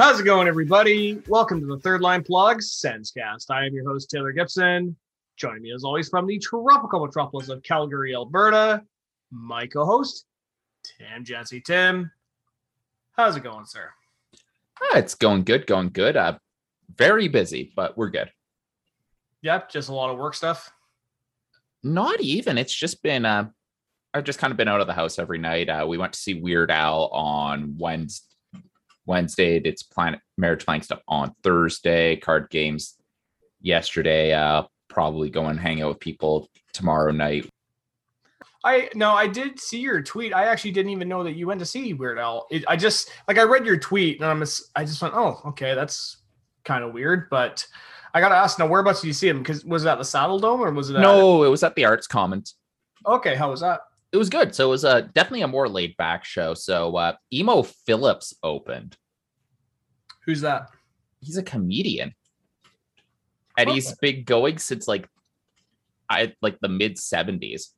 How's it going, everybody? Welcome to the Third Line Plugs Sensecast. I am your host, Taylor Gibson. Joining me, as always, from the tropical metropolis of Calgary, Alberta, my co-host, Tim Jassy. Tim, how's it going, sir? It's going good, very busy, but we're good. Yep, just a lot of work stuff. Not even. It's just been, I've just kind of been out of the house every night. We went to see Weird Al on Wednesday. It's marriage planning stuff on Thursday, card games yesterday, probably going hang out with people tomorrow night. I did see your tweet. I actually didn't even know that you went to see Weird Al. I read your tweet and I just went, oh, okay, that's kind of weird. But I gotta ask now, whereabouts did you see him? Because was that the Saddle Dome or was it? No, it was at the Arts Commons. Okay, how was that? It was good. So it was definitely a more laid back show. So Emo Phillips opened. Who's that? He's a comedian. And he's been going since like the mid 70s.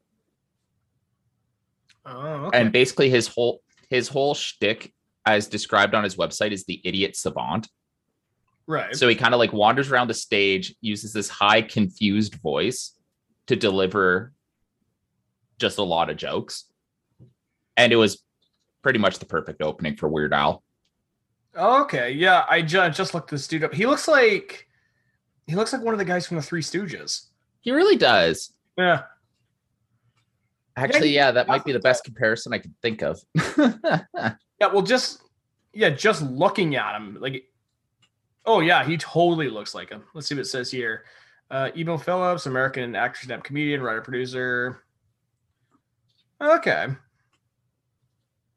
Oh, okay. And basically his whole shtick as described on his website is the idiot savant. Right. So he kind of like wanders around the stage, uses this high confused voice to deliver just a lot of jokes, and it was pretty much the perfect opening for Weird Al. Okay, yeah, I just looked this dude up. He looks like one of the guys from the Three Stooges. He really does. Yeah. Actually, yeah, that might be the best comparison I can think of. Yeah, well, just looking at him, like, oh yeah, he totally looks like him. Let's see what it says here. Emo Phillips, American actor, stand-up comedian, writer, producer. Okay.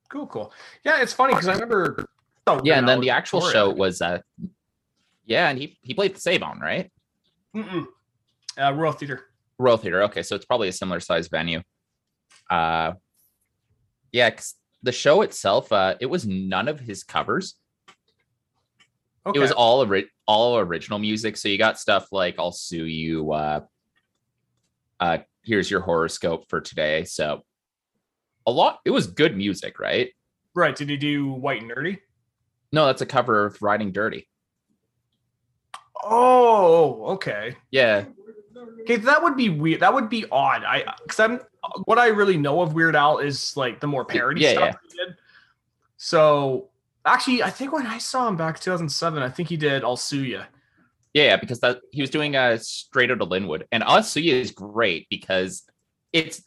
Cool. Yeah, it's funny because I remember. Yeah, and then the actual show was. Yeah, and he played the Savon, right? Royal Theater. Royal Theater. Okay, so it's probably a similar size venue. Yeah, 'cause the show itself, it was none of his covers. Okay. It was all original music. So you got stuff like "I'll Sue You," "Here's Your Horoscope for Today." So. A lot. It was good music, right? Right. Did he do White and Nerdy? No, that's a cover of Riding Dirty. Oh, okay. Yeah. Okay, that would be weird. That would be odd. What I really know of Weird Al is like the more parody stuff he did. So actually, I think when I saw him back in 2007, I think he did "I'll Sue You." Yeah, because he was doing "Straight Outta Linwood," and "I'll Sue You" is great because it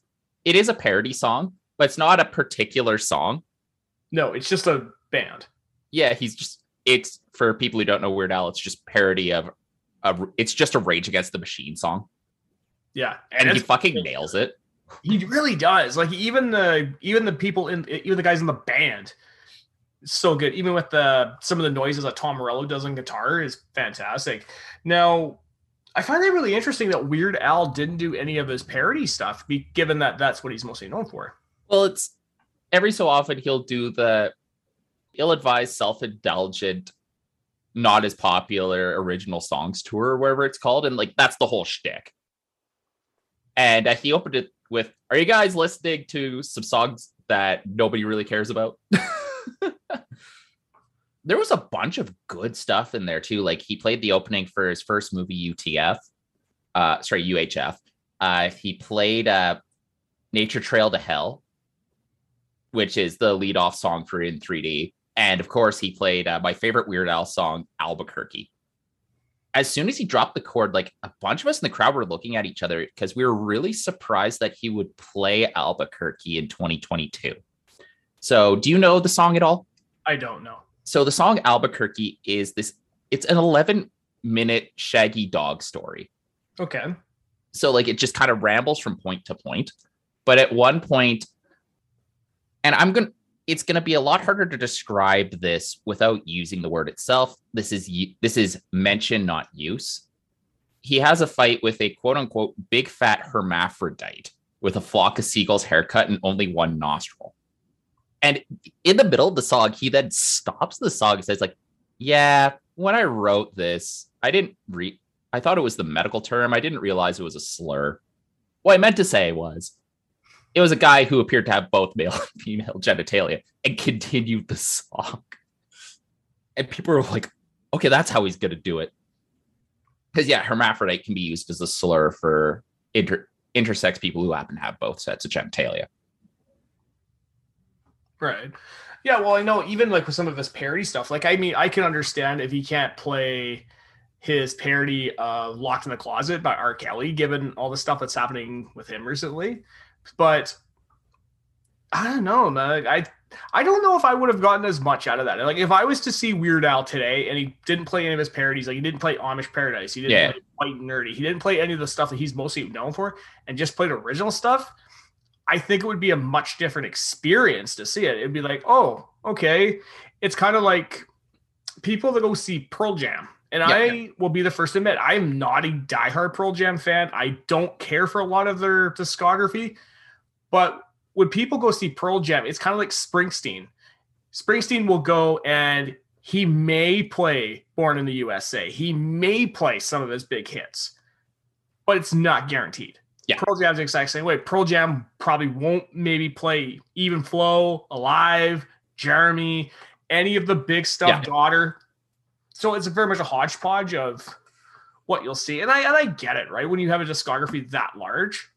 is a parody song. But it's not a particular song. No, it's just a band. Yeah, it's for people who don't know Weird Al, it's just parody it's just a Rage Against the Machine song. Yeah. And he fucking nails it. He really does. Like even the people even the guys in the band, so good. Even with some of the noises that Tom Morello does on guitar is fantastic. Now, I find it really interesting that Weird Al didn't do any of his parody stuff, given that that's what he's mostly known for. Well, it's every so often he'll do the ill-advised, self-indulgent, not as popular original songs tour or whatever it's called. And like, that's the whole shtick. And he opened it with, "Are you guys listening to some songs that nobody really cares about?" There was a bunch of good stuff in there too. Like he played the opening for his first movie, UHF. He played Nature Trail to Hell, which is the lead-off song for In 3D. And, of course, he played my favorite Weird Al song, Albuquerque. As soon as he dropped the chord, like, a bunch of us in the crowd were looking at each other because we were really surprised that he would play Albuquerque in 2022. So, do you know the song at all? I don't know. So, the song Albuquerque is it's an 11-minute shaggy dog story. Okay. So, like, it just kind of rambles from point to point. But at one point... And it's going to be a lot harder to describe this without using the word itself. This is mention, not use. He has a fight with a quote unquote big fat hermaphrodite with a flock of seagulls haircut and only one nostril. And in the middle of the song, he then stops the song and says like, "Yeah, when I wrote this, I thought it was the medical term. I didn't realize it was a slur. What I meant to say was, it was a guy who appeared to have both male and female genitalia," and continued the song. And people are like, okay, that's how he's going to do it. Because, yeah, hermaphrodite can be used as a slur for intersex people who happen to have both sets of genitalia. Right. Yeah, well, I know even like with some of his parody stuff, like, I mean, I can understand if he can't play his parody of Locked in the Closet by R. Kelly, given all the stuff that's happening with him recently. But I don't know, man. I don't know if I would have gotten as much out of that. Like, if I was to see Weird Al today and he didn't play any of his parodies, like he didn't play Amish Paradise, he didn't play White and Nerdy, he didn't play any of the stuff that he's mostly known for, and just played original stuff, I think it would be a much different experience to see it. It'd be like, oh, okay. It's kind of like people that go see Pearl Jam. And I will be the first to admit, I'm not a diehard Pearl Jam fan. I don't care for a lot of their discography. But when people go see Pearl Jam, it's kind of like Springsteen. Springsteen will go and he may play Born in the USA. He may play some of his big hits, but it's not guaranteed. Yeah. Pearl Jam's the exact same way. Pearl Jam probably won't maybe play Even Flow, Alive, Jeremy, any of the big stuff, Daughter. So it's very much a hodgepodge of what you'll see. And I get it, right? When you have a discography that large,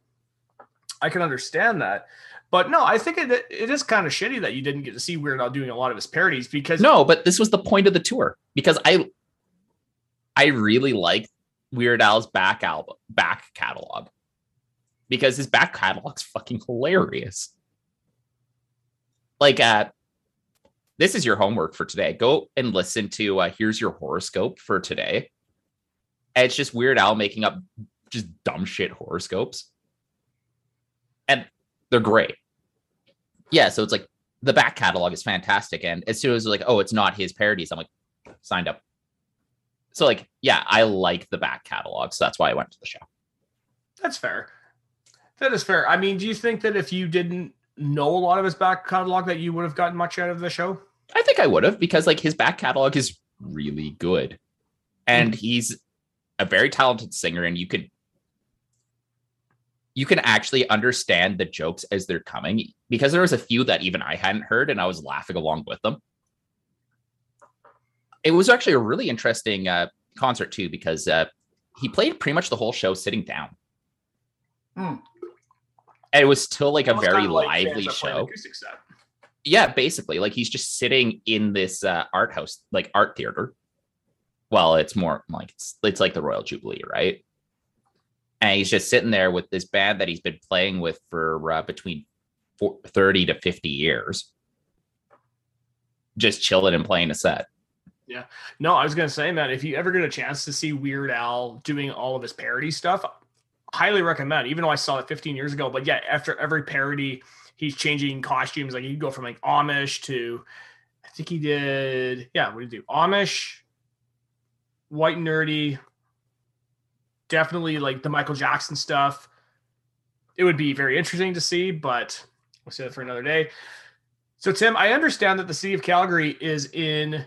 I can understand that. But no, I think it is kind of shitty that you didn't get to see Weird Al doing a lot of his parodies because... No, but this was the point of the tour. Because I really like Weird Al's back catalog. Because his back catalog's fucking hilarious. Like, this is your homework for today. Go and listen to Here's Your Horoscope for Today. And it's just Weird Al making up just dumb shit horoscopes. And they're great. Yeah, so it's like, the back catalog is fantastic. And as soon as like, oh, it's not his parodies, I'm like, signed up. So like, yeah, I like the back catalog. So that's why I went to the show. That's fair. That is fair. I mean, do you think that if you didn't know a lot of his back catalog that you would have gotten much out of the show? I think I would have, because like his back catalog is really good. And he's a very talented singer, and you can actually understand the jokes as they're coming, because there was a few that even I hadn't heard and I was laughing along with them. It was actually a really interesting concert too, because he played pretty much the whole show sitting down. Hmm. And it was still like a very lively show. Yeah, basically. Like he's just sitting in this art house, like art theater. Well, it's more like it's like the Royal Jubilee, right? And he's just sitting there with this band that he's been playing with for between 30 to 50 years. Just chilling and playing a set. Yeah. No, I was going to say, man, if you ever get a chance to see Weird Al doing all of his parody stuff, highly recommend, even though I saw it 15 years ago. But yeah, after every parody, he's changing costumes. Like you go from like Amish to, I think he did, what did he do? Amish, White and Nerdy, definitely like the Michael Jackson stuff. It would be very interesting to see, but we'll save that for another day. So Tim, I understand that the city of Calgary is in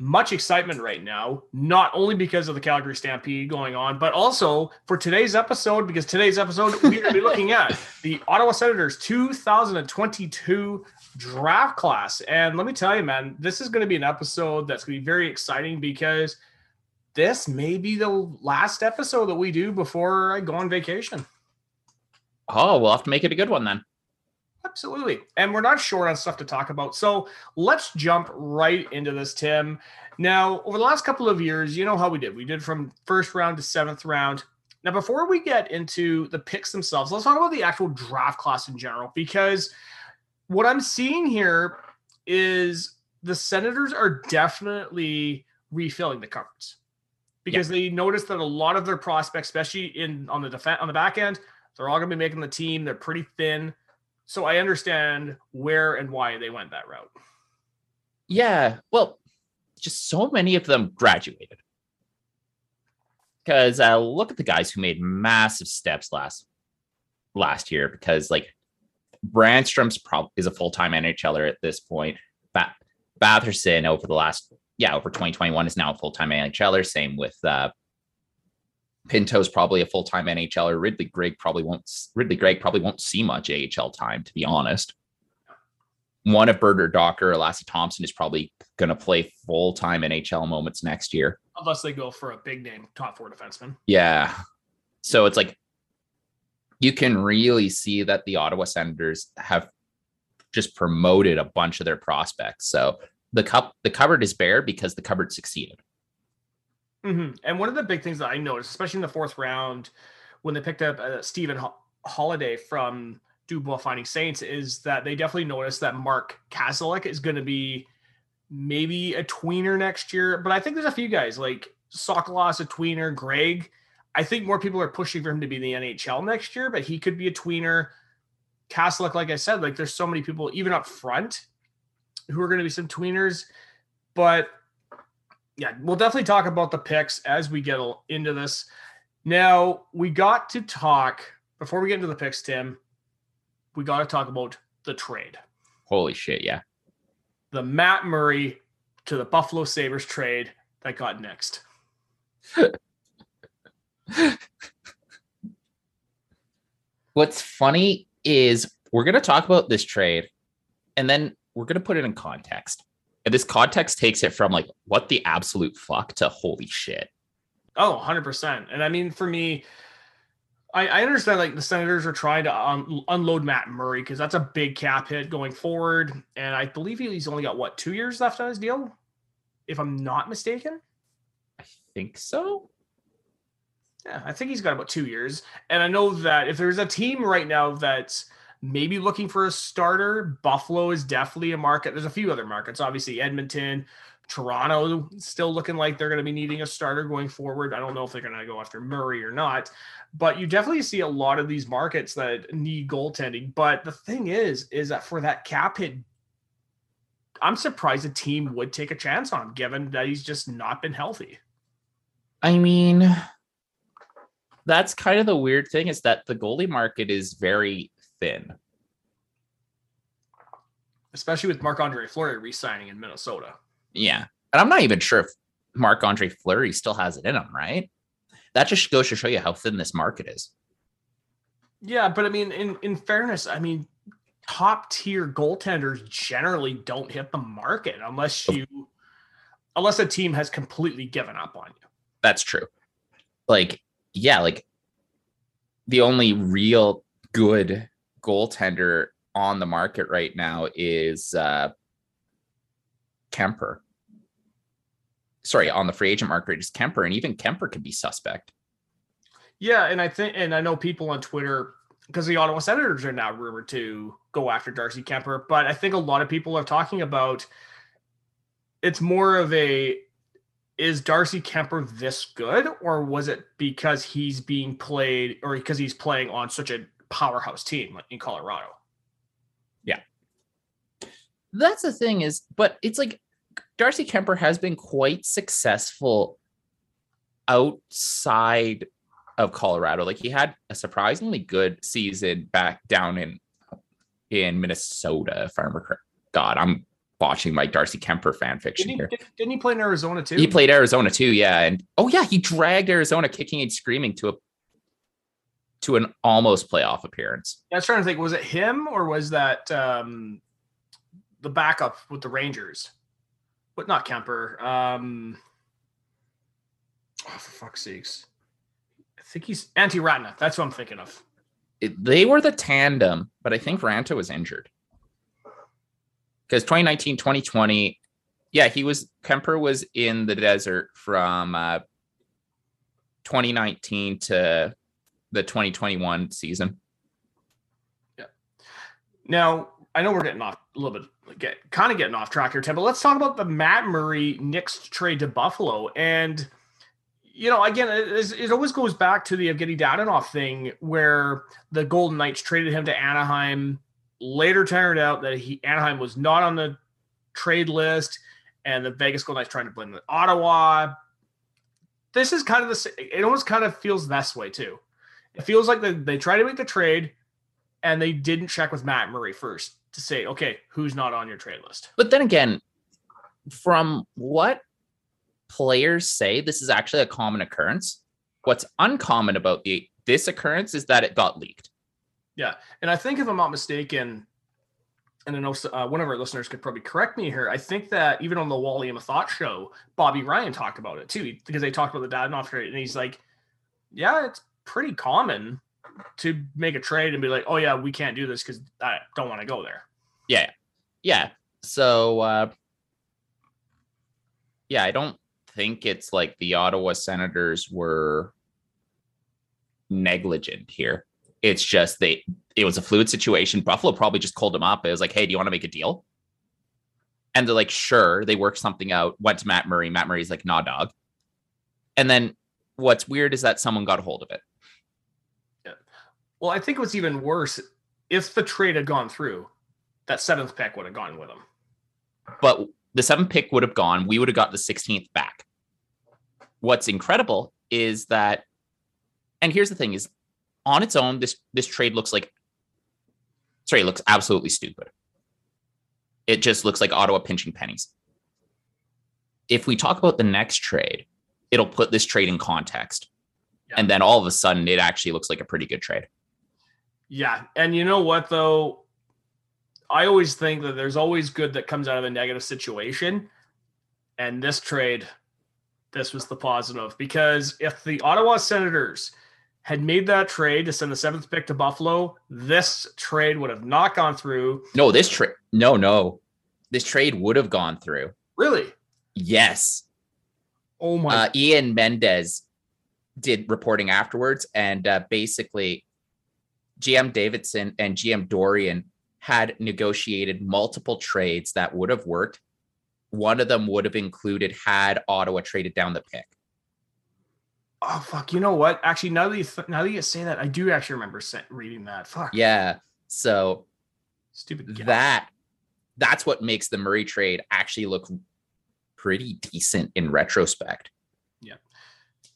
much excitement right now, not only because of the Calgary Stampede going on, but also for today's episode, because today's episode, we're going to be looking at the Ottawa Senators 2022 draft class. And let me tell you, man, this is going to be an episode that's going to be very exciting, because this may be the last episode that we do before I go on vacation. Oh, we'll have to make it a good one then. Absolutely. And we're not short on stuff to talk about. So let's jump right into this, Tim. Now, over the last couple of years, you know how we did. We did from first round to seventh round. Now, before we get into the picks themselves, let's talk about the actual draft class in general, because what I'm seeing here is the Senators are definitely refilling the cupboards, because they noticed that a lot of their prospects, especially on the back end, they're all going to be making the team. They're pretty thin. So I understand where and why they went that route. Yeah, well, just so many of them graduated. Because look at the guys who made massive steps last year. Because like Brandstrom's is a full-time NHLer at this point. Batherson over 2021 is now a full-time NHLer. Same with Pinto's probably a full-time NHLer. Ridly Greig probably won't see much AHL time, to be honest. one of Bird or Docker or Lassie Thompson is probably going to play full-time NHL moments next year. Unless they go for a big-name top four defenseman. Yeah. So it's like, you can really see that the Ottawa Senators have just promoted a bunch of their prospects. So the cupboard is bare because the cupboard succeeded. Mm-hmm. And one of the big things that I noticed, especially in the fourth round, when they picked up Stephen Holliday from Dubuque Fighting Saints, is that they definitely noticed that Mark Kaselec is going to be maybe a tweener next year. But I think there's a few guys like Sokolow's a tweener, Greig. I think more people are pushing for him to be in the NHL next year, but he could be a tweener. Kaselec, like I said, like there's so many people even up front who are going to be some tweeners. But yeah, we'll definitely talk about the picks as we get into this. Now, we got to talk, before we get into the picks, Tim, we got to talk about the trade. Holy shit, yeah. The Matt Murray to the Buffalo Sabres trade that got nixed. What's funny is we're going to talk about this trade and then we're going to put it in context. And this context takes it from like, what the absolute fuck to holy shit. Oh, 100%. And I mean, for me, I understand like the Senators are trying to unload Matt Murray because that's a big cap hit going forward. And I believe he's only got, 2 years left on his deal? If I'm not mistaken. I think so. Yeah, I think he's got about 2 years. And I know that if there's a team right now that's maybe looking for a starter, Buffalo is definitely a market. There's a few other markets, obviously Edmonton, Toronto, still looking like they're going to be needing a starter going forward. I don't know if they're going to go after Murray or not, but you definitely see a lot of these markets that need goaltending. But the thing is that for that cap hit, I'm surprised a team would take a chance on him, given that he's just not been healthy. I mean, that's kind of the weird thing is that the goalie market is very thin. Especially with Marc-Andre Fleury re-signing in Minnesota. Yeah. And I'm not even sure if Marc-Andre Fleury still has it in him, right? That just goes to show you how thin this market is. Yeah, but I mean, in fairness, I mean, top-tier goaltenders generally don't hit the market unless a team has completely given up on you. That's true. Like, yeah, like the only real good goaltender on the market right now is Kemper. Sorry, on the free agent market is Kemper, and even Kemper can be suspect. Yeah, and I know people on Twitter, because the Ottawa Senators are now rumored to go after Darcy Kemper, but I think a lot of people are talking about it's more of a, is Darcy Kemper this good, or was it because he's being played or because he's playing on such a powerhouse team in Colorado? Yeah. That's the thing is, but it's like Darcy Kemper has been quite successful outside of Colorado. Like he had a surprisingly good season back down in Minnesota, if I remember correctly. God, I'm watching my Darcy Kemper fan fiction here. Didn't he play in Arizona too? He played Arizona too, yeah. And oh yeah, he dragged Arizona kicking and screaming to an almost playoff appearance. I was trying to think, was it him or was that the backup with the Rangers? But not Kemper. Oh, for fuck's sakes. I think he's Antti Raanta. That's what I'm thinking of. They were the tandem, but I think Raanta was injured. Because 2019, 2020, yeah, Kemper was in the desert from 2019 to the 2021 season. Yeah. Now, I know we're getting off a little bit, getting off track here, Tim, but let's talk about the Matt Murray next trade to Buffalo. And, you know, again, it always goes back to the Evgenii Dadonov thing where the Golden Knights traded him to Anaheim. Later turned out that Anaheim was not on the trade list, and the Vegas Golden Knights trying to blame Ottawa. This is kind of it almost kind of feels this way too. It feels like they tried to make the trade, and they didn't check with Matt Murray first to say, okay, who's not on your trade list? But then again, from what players say, this is actually a common occurrence. What's uncommon about this occurrence is that it got leaked. Yeah, and I think if I'm not mistaken, and I know one of our listeners could probably correct me here, I think that even on the Wally and the Thought show, Bobby Ryan talked about it too, because they talked about the Dadonov trade, and he's like, yeah, it's pretty common to make a trade and be like, oh yeah, we can't do this because I don't want to go there. Yeah. Yeah. So, I don't think it's like the Ottawa Senators were negligent here. It's just it was a fluid situation. Buffalo probably just called them up. It was like, hey, do you want to make a deal? And they're like, sure. They worked something out, went to Matt Murray. Matt Murray's like, nah, dog. And then what's weird is that someone got a hold of it. Yeah. Well, I think what's even worse, if the trade had gone through, that 7th pick would have gone with them. But the 7th pick would have gone. We would have got the 16th back. What's incredible is that, and here's the thing, is on its own, this trade looks absolutely stupid. It just looks like Ottawa pinching pennies. If we talk about the next trade, it'll put this trade in context. Yeah. And then all of a sudden, it actually looks like a pretty good trade. Yeah. And you know what, though? I always think that there's always good that comes out of a negative situation. And this trade, this was the positive, because if the Ottawa Senators had made that trade to send the 7th pick to Buffalo, this trade would have not gone through. No, This trade would have gone through. Really? Yes. Oh my. Ian Mendez did reporting afterwards. And basically GM Davidson and GM Dorian had negotiated multiple trades that would have worked. One of them would have included had Ottawa traded down the pick. Oh, fuck. You know what? Actually, now that you say that, I do actually remember reading that. Fuck. Yeah. So stupid. That's what makes the Murray trade actually look pretty decent in retrospect. Yeah.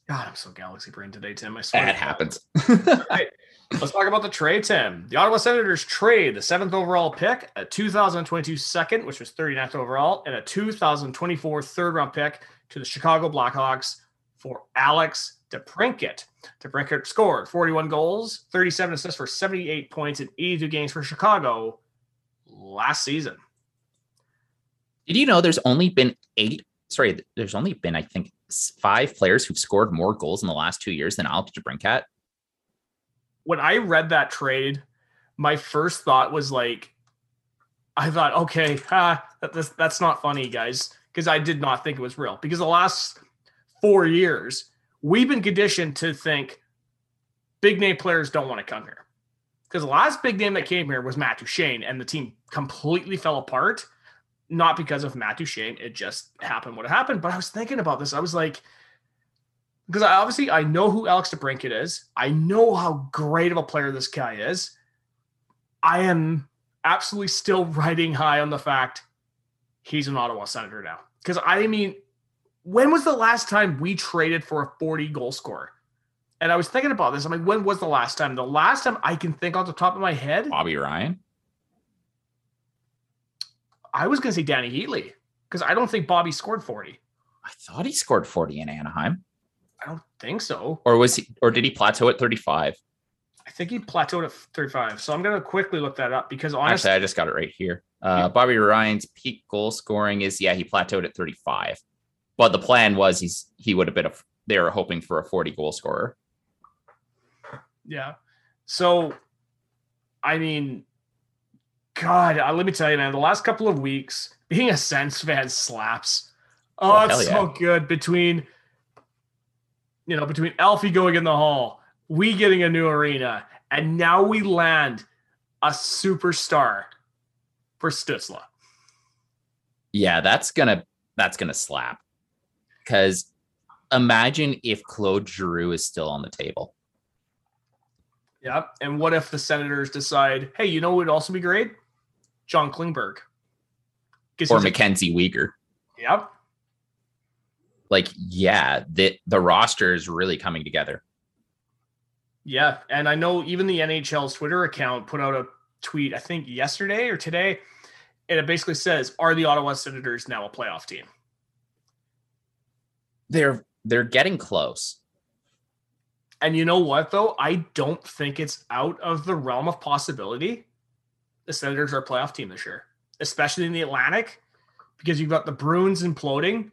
God, I'm so galaxy brain today, Tim. I swear. That happens. All right. Let's talk about the trade, Tim. The Ottawa Senators trade the 7th overall pick, a 2022 second, which was 39th overall, and a 2024 third-round pick to the Chicago Blackhawks for Alex DeBrincat. DeBrincat scored 41 goals, 37 assists for 78 points in 82 games for Chicago last season. Did you know there's only been, I think, 5 players who've scored more goals in the last 2 years than Alex DeBrincat? When I read that trade, my first thought was like, I thought, okay, that's not funny, guys, because I did not think it was real. Because the last 4 years, we've been conditioned to think big name players don't want to come here. Because the last big name that came here was Matt Duchene, and the team completely fell apart. Not because of Matt Duchene, it just happened what happened. But I was thinking about this. I was like, because I know who Alex DeBrincat is. I know how great of a player this guy is. I am absolutely still riding high on the fact he's an Ottawa Senator now. Because, I mean, when was the last time we traded for a 40-goal scorer? And I was thinking about this. I'm like, when was the last time? The last time I can think off the top of my head. Bobby Ryan? I was going to say Danny Heatley. Because I don't think Bobby scored 40. I thought he scored 40 in Anaheim. I don't think so. Or did he plateau at 35? I think he plateaued at 35. So I'm going to quickly look that up because honestly, actually, I just got it right here. Bobby Ryan's peak goal scoring is, he plateaued at 35. But the plan was he would have been they were hoping for a 40 goal scorer. Yeah. So, I mean, God, let me tell you, man, the last couple of weeks being a Sens fan slaps. Oh, it's so good between Alfie going in the hall, we getting a new arena, and now we land a superstar for Stützle. Yeah, that's gonna slap. Because imagine if Claude Giroux is still on the table. Yeah, and what if the Senators decide, hey, you know what would also be great? John Klingberg. Or MacKenzie Weegar. Yep. Like, yeah, the roster is really coming together. Yeah, and I know even the NHL's Twitter account put out a tweet, I think yesterday or today, and it basically says, are the Ottawa Senators now a playoff team? They're getting close. And you know what, though? I don't think it's out of the realm of possibility the Senators are a playoff team this year, especially in the Atlantic, because you've got the Bruins imploding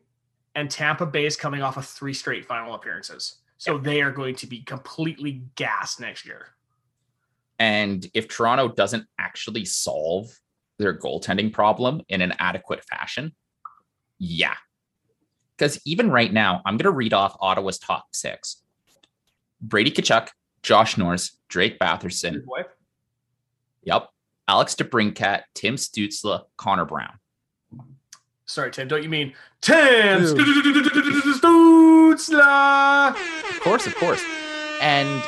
and Tampa Bay is coming off of 3 straight final appearances. So they are going to be completely gassed next year. And if Toronto doesn't actually solve their goaltending problem in an adequate fashion, yeah. Because even right now, I'm going to read off Ottawa's top 6. Brady Tkachuk, Josh Norris, Drake Batherson. Yep. Alex DeBrincat, Tim Stützle, Connor Brown. Sorry, Tim. Don't you mean Tim Stützle? Of course, of course. And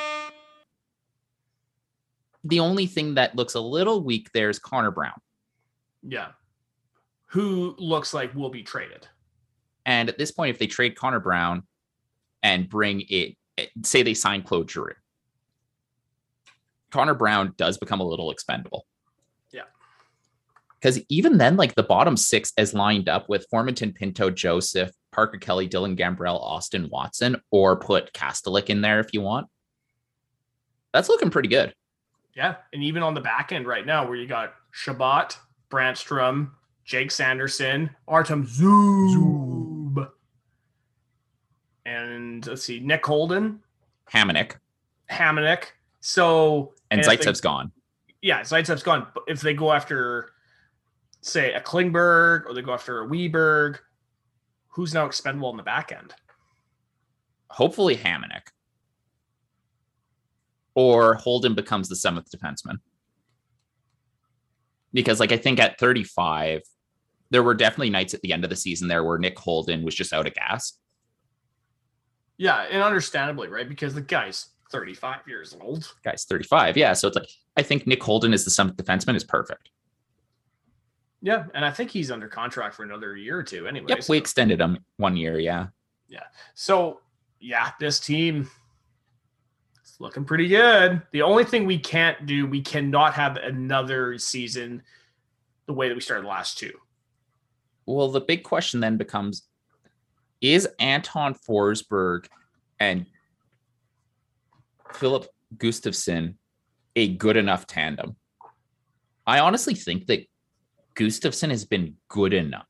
the only thing that looks a little weak there is Connor Brown. Yeah. Who looks like will be traded. And at this point, if they trade Connor Brown and bring it, say they sign Claude Giroux, Connor Brown does become a little expendable. Yeah. Because even then, like, the bottom 6 is lined up with Formanton, Pinto, Joseph, Parker Kelly, Dylan Gambrell, Austin Watson, or put Kastelik in there if you want. That's looking pretty good. Yeah. And even on the back end right now, where you got Shabbat, Brandstrom, Jake Sanderson, Artem Zub. And let's see, Nick Holden. Hamonic. So, and Zaitsev's gone. Yeah, Zaitsev's gone. But if they go after, say, a Klingberg or they go after a Weeberg, who's now expendable in the back end? Hopefully Hamonic. Or Holden becomes the 7th defenseman. Because, like, I think at 35, there were definitely nights at the end of the season there where Nick Holden was just out of gas. Yeah, and understandably, right? Because the guy's 35 years old. Guy's 35, yeah. So it's like, I think Nick Holden is the 7th defenseman is perfect. Yeah, and I think he's under contract for another year or two anyway. Yep, so we extended him 1 year, yeah. Yeah, so, yeah, this team... looking pretty good. The only thing we can't do, we cannot have another season the way that we started the last 2. Well, the big question then becomes, is Anton Forsberg and Philip Gustafsson a good enough tandem? I honestly think that Gustafsson has been good enough.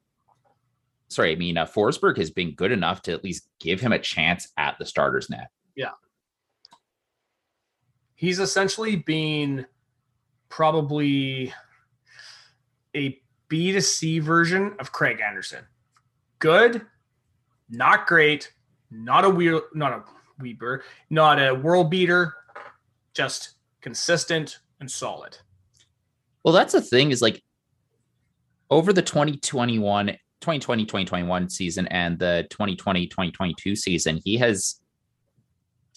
Sorry, I mean, Forsberg has been good enough to at least give him a chance at the starter's net. Yeah. He's essentially been probably a B to C version of Craig Anderson. Good, not great, not a Weeber, not a world beater, just consistent and solid. Well, that's the thing is, like, over the 2020-2021 season and the 2020-2022 season, he has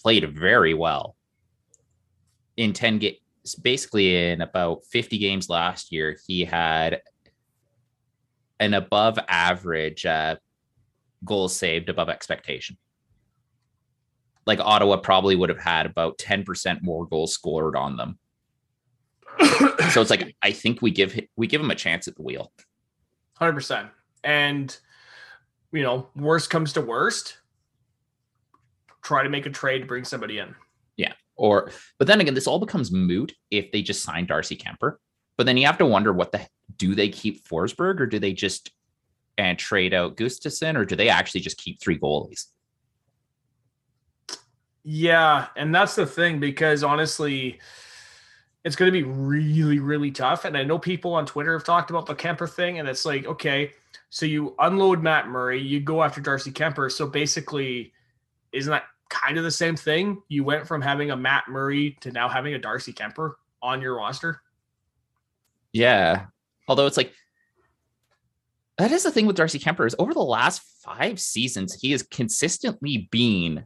played very well. In 10 games, basically in about 50 games last year, he had an above average goal saved above expectation. Like, Ottawa probably would have had about 10% more goals scored on them. So it's like, I think we give him a chance at the wheel. 100%. And, you know, worst comes to worst, try to make a trade to bring somebody in. But then again, this all becomes moot if they just sign Darcy Kemper. But then you have to wonder, do they keep Forsberg, or do they just trade out Gustafsson, or do they actually just keep 3 goalies? Yeah, and that's the thing, because honestly, it's going to be really, really tough. And I know people on Twitter have talked about the Kemper thing, and it's like, okay, so you unload Matt Murray, you go after Darcy Kemper. So basically, isn't that kind of the same thing? You went from having a Matt Murray to now having a Darcy Kemper on your roster. Yeah. Although it's like, that is the thing with Darcy Kemper is over the last 5 seasons, he has consistently been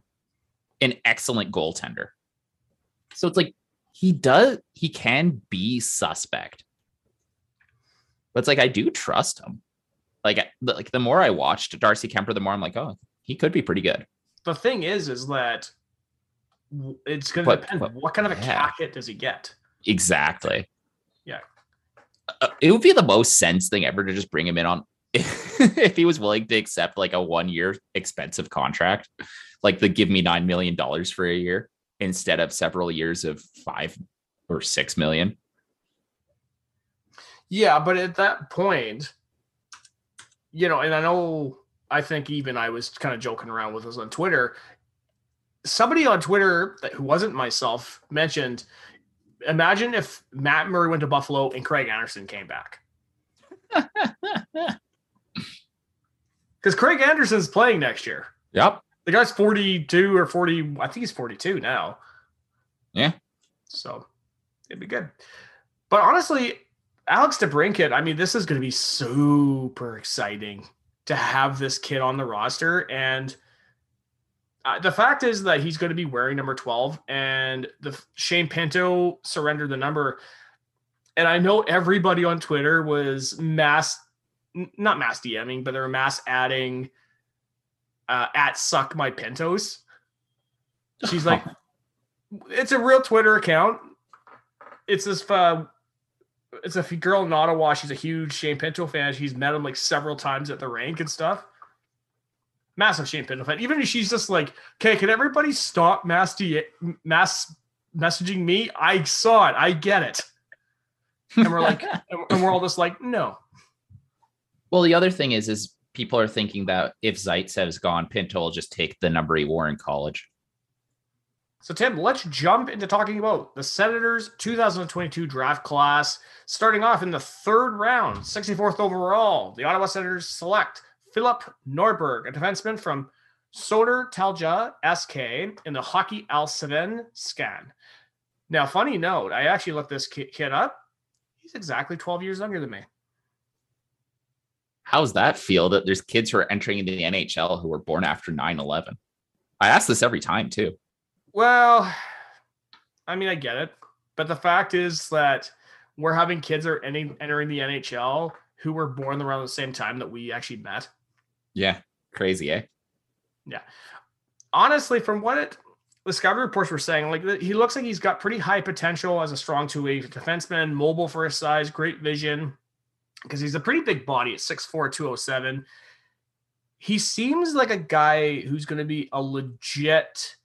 an excellent goaltender. So it's like, he can be suspect, but it's like, I do trust him. Like the more I watched Darcy Kemper, the more I'm like, oh, he could be pretty good. The thing is that it's going to depend. What kind of a cap hit does he get? Exactly. Yeah. It would be the most sense thing ever to just bring him in on if he was willing to accept like a 1-year expensive contract, like the give me $9 million for a year instead of several years of $5 or $6 million. Yeah, but at that point, you know, and I know, I think even I was kind of joking around with this on Twitter. Somebody on Twitter who wasn't myself mentioned, imagine if Matt Murray went to Buffalo and Craig Anderson came back. Because Craig Anderson's playing next year. Yep. The guy's 42 or 40. I think he's 42 now. Yeah. So it'd be good. But honestly, Alex DeBrincat, I mean, this is going to be super exciting to have this kid on the roster. And the fact is that he's going to be wearing number 12, and the Shane Pinto surrendered the number. And I know everybody on Twitter was not mass DMing, but they were mass adding at Suck My Pintos. She's like, it's a real Twitter account. It's this, it's a girl in Ottawa. She's a huge Shane Pinto fan. She's met him like several times at the rink and stuff. Massive Shane Pinto fan. Even if she's just like, okay, can everybody stop mass messaging me? I saw it. I get it. And we're like, and we're all just like, no. Well, the other thing is people are thinking that if Zaitsev has gone, Pinto will just take the number he wore in college. So, Tim, let's jump into talking about the Senators' 2022 draft class. Starting off in the third round, 64th overall, the Ottawa Senators select Philip Norberg, a defenseman from Sodor Talja SK in the Hockey Allsvenskan. Now, funny note, I actually looked this kid up. He's exactly 12 years younger than me. How's that feel that there's kids who are entering into the NHL who were born after 9/11? I ask this every time, too. Well, I mean, I get it. But the fact is that we're having kids that are entering the NHL who were born around the same time that we actually met. Yeah. Crazy, eh? Yeah. Honestly, from what the Scouting reports were saying, like, he looks like he's got pretty high potential as a strong two-way defenseman, mobile for his size, great vision, because he's a pretty big body at 6'4", 207. He seems like a guy who's going to be a legit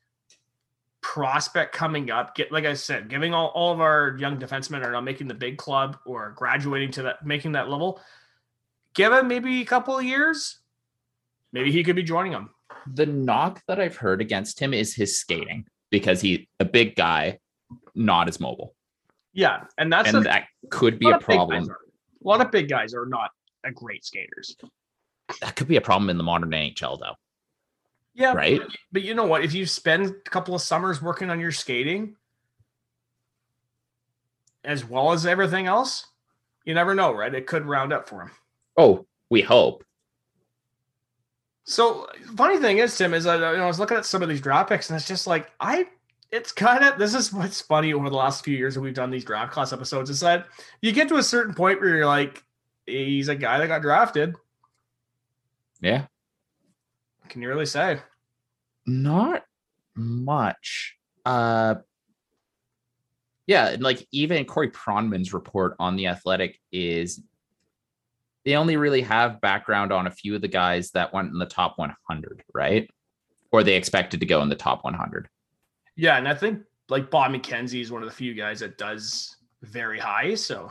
prospect coming up. Get, like I said, giving all of our young defensemen are now making the big club or graduating to that, making that level. Give him maybe a couple of years, maybe he could be joining them. The knock that I've heard against him is his skating, because he's a big guy, not as mobile. Yeah, and that could be a problem. A lot of big guys are not great skaters. That could be a problem in the modern NHL, though. Yeah, right. But you know what? If you spend a couple of summers working on your skating, as well as everything else, you never know, right? It could round up for him. Oh, we hope. So, funny thing is, Tim, is I was looking at some of these draft picks, and it's just like, this is what's funny over the last few years that we've done these draft class episodes, is that you get to a certain point where you're like, he's a guy that got drafted. Yeah. Can you really say? Not much. Yeah, like even Corey Pronman's report on The Athletic is they only really have background on a few of the guys that went in the top 100, right? Or they expected to go in the top 100. Yeah, and I think like Bob MacKenzie is one of the few guys that does very high. So,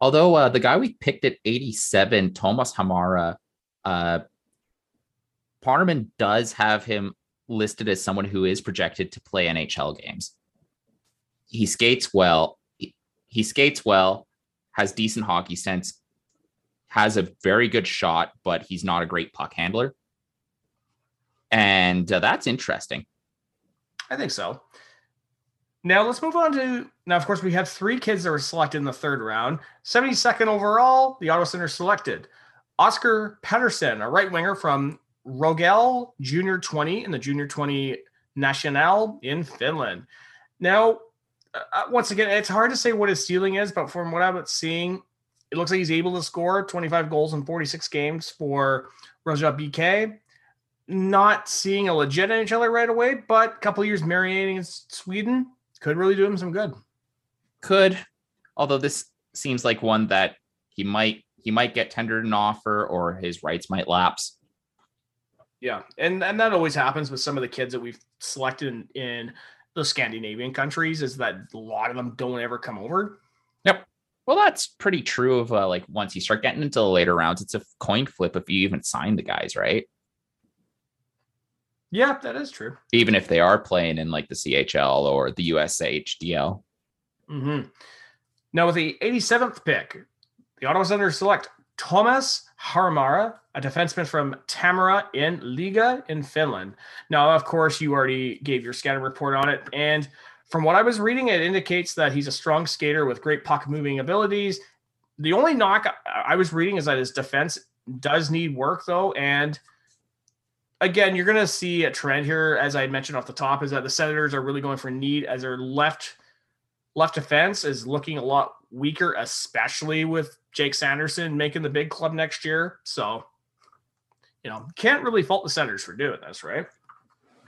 although the guy we picked at 87, Thomas Hamara, Parman does have him listed as someone who is projected to play NHL games. He skates well. He skates well, has decent hockey sense, has a very good shot, but he's not a great puck handler. And that's interesting. I think so. Now let's move on to, now of course we have three kids that were selected in the third round. 72nd overall, the Ottawa Senators selected Oscar Pettersson, a right winger from Rogel Junior 20 in the Junior 20 National in Finland. Now, once again, it's hard to say what his ceiling is, but from what I'm seeing, it looks like he's able to score 25 goals in 46 games for Rogel BK. Not seeing a legit NHLer right away, but a couple of years marinating in Sweden could really do him some good. Could, although this seems like one that he might get tendered an offer or his rights might lapse. Yeah, and that always happens with some of the kids that we've selected in the Scandinavian countries, is that a lot of them don't ever come over. Yep. Well, that's pretty true of like once you start getting into the later rounds, it's a coin flip if you even sign the guys, right? Yeah, that is true. Even if they are playing in like the CHL or the USHDL. Mm-hmm. Now, with the 87th pick, the Ottawa Senators select Tuomas Harmaala, a defenseman from Tampere in Liiga in Finland. Now, of course, you already gave your scouting report on it, and from what I was reading, it indicates that he's a strong skater with great puck-moving abilities. The only knock I was reading is that his defense does need work, though. And again, you're going to see a trend here, as I mentioned off the top, is that the Senators are really going for need as their left defense is looking a lot weaker, especially with Jake Sanderson making the big club next year. So, you know, can't really fault the Senators for doing this, right?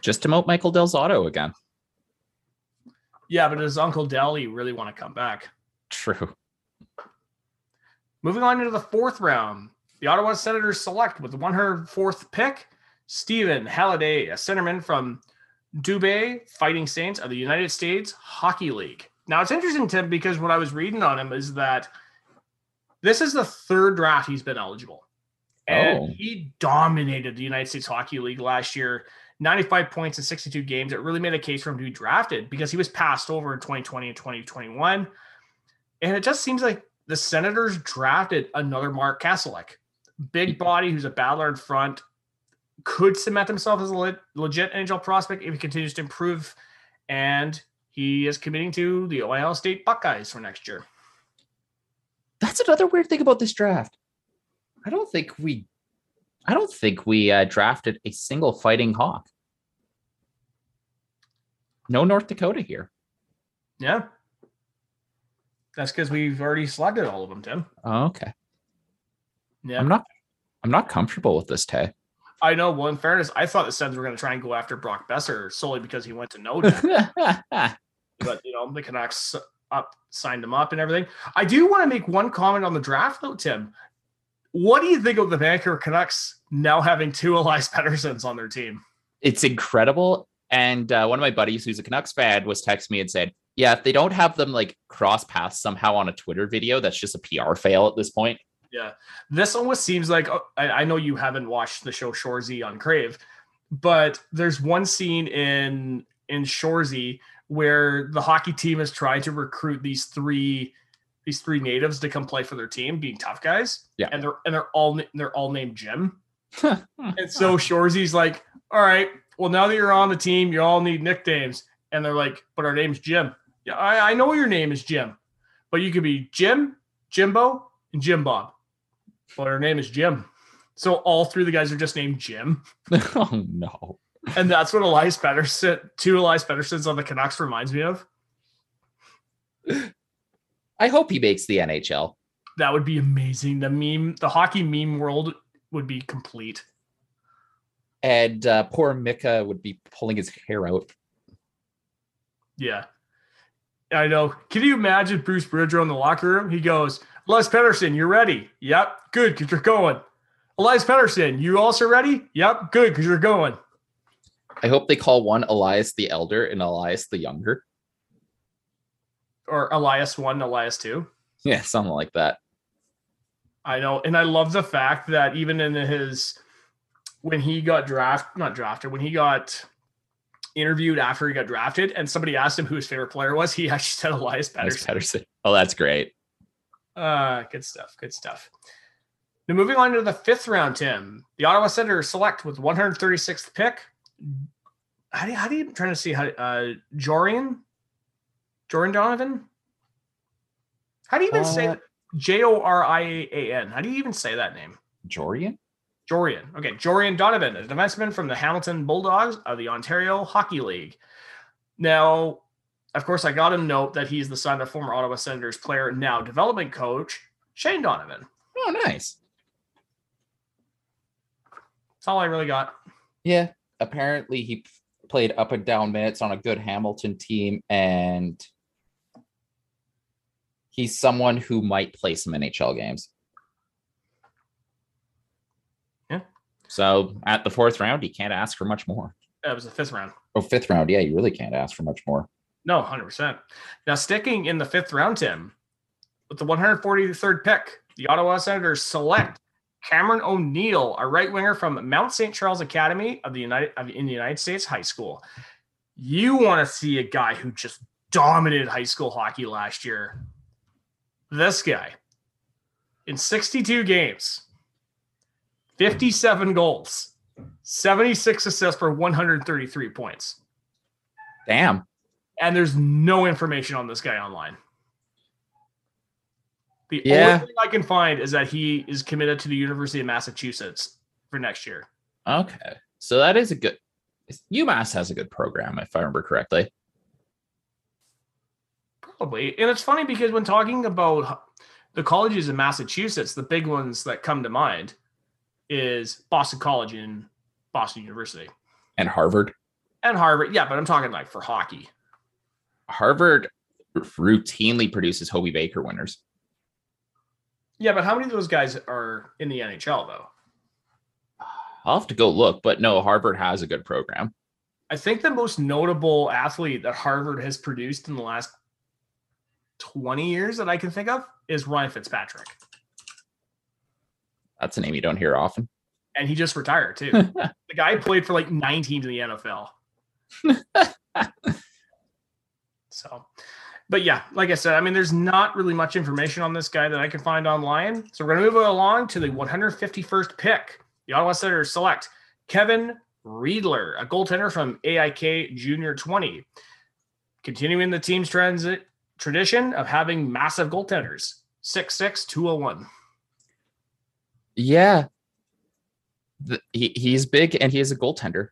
Just to moat Michael DelZotto again. Yeah, but does Uncle Deli really want to come back? True. Moving on into the fourth round, the Ottawa Senators select with the 104th pick, Stephen Halliday, a centerman from Dubuque Fighting Saints of the United States Hockey League. Now, it's interesting, Tim, because what I was reading on him is that this is the third draft he's been eligible. And he dominated the United States Hockey League last year. 95 points in 62 games. It really made a case for him to be drafted because he was passed over in 2020 and 2021. And it just seems like the Senators drafted another Mark Kaselec. Big body, who's a battler in front, could cement himself as a legit NHL prospect if he continues to improve. And he is committing to the Ohio State Buckeyes for next year. That's another weird thing about this draft. I don't think we drafted a single Fighting Hawk. No North Dakota here. Yeah. That's because we've already selected all of them, Tim. Oh, okay. Yeah. I'm not comfortable with this, Tay. I know. Well, in fairness, I thought the Sens were going to try and go after Brock Besser solely because he went to Notre Dame. But, you know, the Canucks signed him up and everything. I do want to make one comment on the draft, though, Tim. What do you think of the Vancouver Canucks now having two Elias Petterssons on their team? It's incredible. And one of my buddies who's a Canucks fan was texting me and said, yeah, if they don't have them like cross paths somehow on a Twitter video, that's just a PR fail at this point. Yeah. This almost seems like, I know you haven't watched the show Shoresy on Crave, but there's one scene in Shoresy where the hockey team is trying to recruit these three natives to come play for their team, being tough guys. Yeah. And they're all named Jim. And so Shoresy's like, all right, well, now that you're on the team, you all need nicknames. And they're like, but our name's Jim. Yeah, I know your name is Jim, but you could be Jim, Jimbo, and Jim Bob. But our name is Jim. So all three of the guys are just named Jim. Oh no. And that's what two Elias Petterssons on the Canucks reminds me of. I hope he makes the NHL. That would be amazing. The hockey meme world would be complete. And poor Mika would be pulling his hair out. Yeah, I know. Can you imagine Bruce Boudreau in the locker room? He goes, Elias Pettersson, you're ready. Yep, good, because you're going. Elias Pettersson, you also ready? Yep, good, because you're going. I hope they call one Elias the Elder and Elias the Younger. Or Elias 1, Elias 2. Yeah, something like that. I know. And I love the fact that even in when he got interviewed after he got drafted and somebody asked him who his favorite player was, he actually said Elias Pettersson. Oh, that's great. Good stuff. Now moving on to the fifth round, Tim. The Ottawa Senators select with 136th pick. Jordan Donovan? How do you even say that? Jorian? How do you even say that name? Jorian. Okay, Jorian Donovan, a defenseman from the Hamilton Bulldogs of the Ontario Hockey League. Now, of course, I got to note that he's the son of former Ottawa Senators player, now development coach, Shane Donovan. Oh, nice. That's all I really got. Yeah, apparently he played up and down minutes on a good Hamilton team, and he's someone who might play some NHL games. Yeah. So at the fourth round, you can't ask for much more. That was the fifth round. Oh, fifth round. Yeah, you really can't ask for much more. No, 100%. Now, sticking in the fifth round, Tim, With the 143rd pick, the Ottawa Senators select Cameron O'Neill, a right winger from Mount St. Charles Academy of the United States High School. You want to see a guy who just dominated high school hockey last year. This guy, in 62 games, 57 goals, 76 assists for 133 points. Damn. And there's no information on this guy online. The only thing I can find is that he is committed to the University of Massachusetts for next year. Okay. So that is a good... UMass has a good program, if I remember correctly. Probably. And it's funny because when talking about the colleges in Massachusetts, the big ones that come to mind is Boston College and Boston University. And Harvard. And Harvard. Yeah, but I'm talking like for hockey. Harvard routinely produces Hobey Baker winners. Yeah, but how many of those guys are in the NHL, though? I'll have to go look, but no, Harvard has a good program. I think the most notable athlete that Harvard has produced in the last 20 years that I can think of is Ryan Fitzpatrick. That's a name you don't hear often. And he just retired, too. The guy played for like 9 teams in the NFL. So... But yeah, like I said, I mean, there's not really much information on this guy that I can find online. So we're going to move along to the 151st pick. The Ottawa Senators select Kevin Riedler, a goaltender from AIK Junior 20. Continuing the team's tradition of having massive goaltenders. 6'6", 201. Yeah. He's big and he is a goaltender.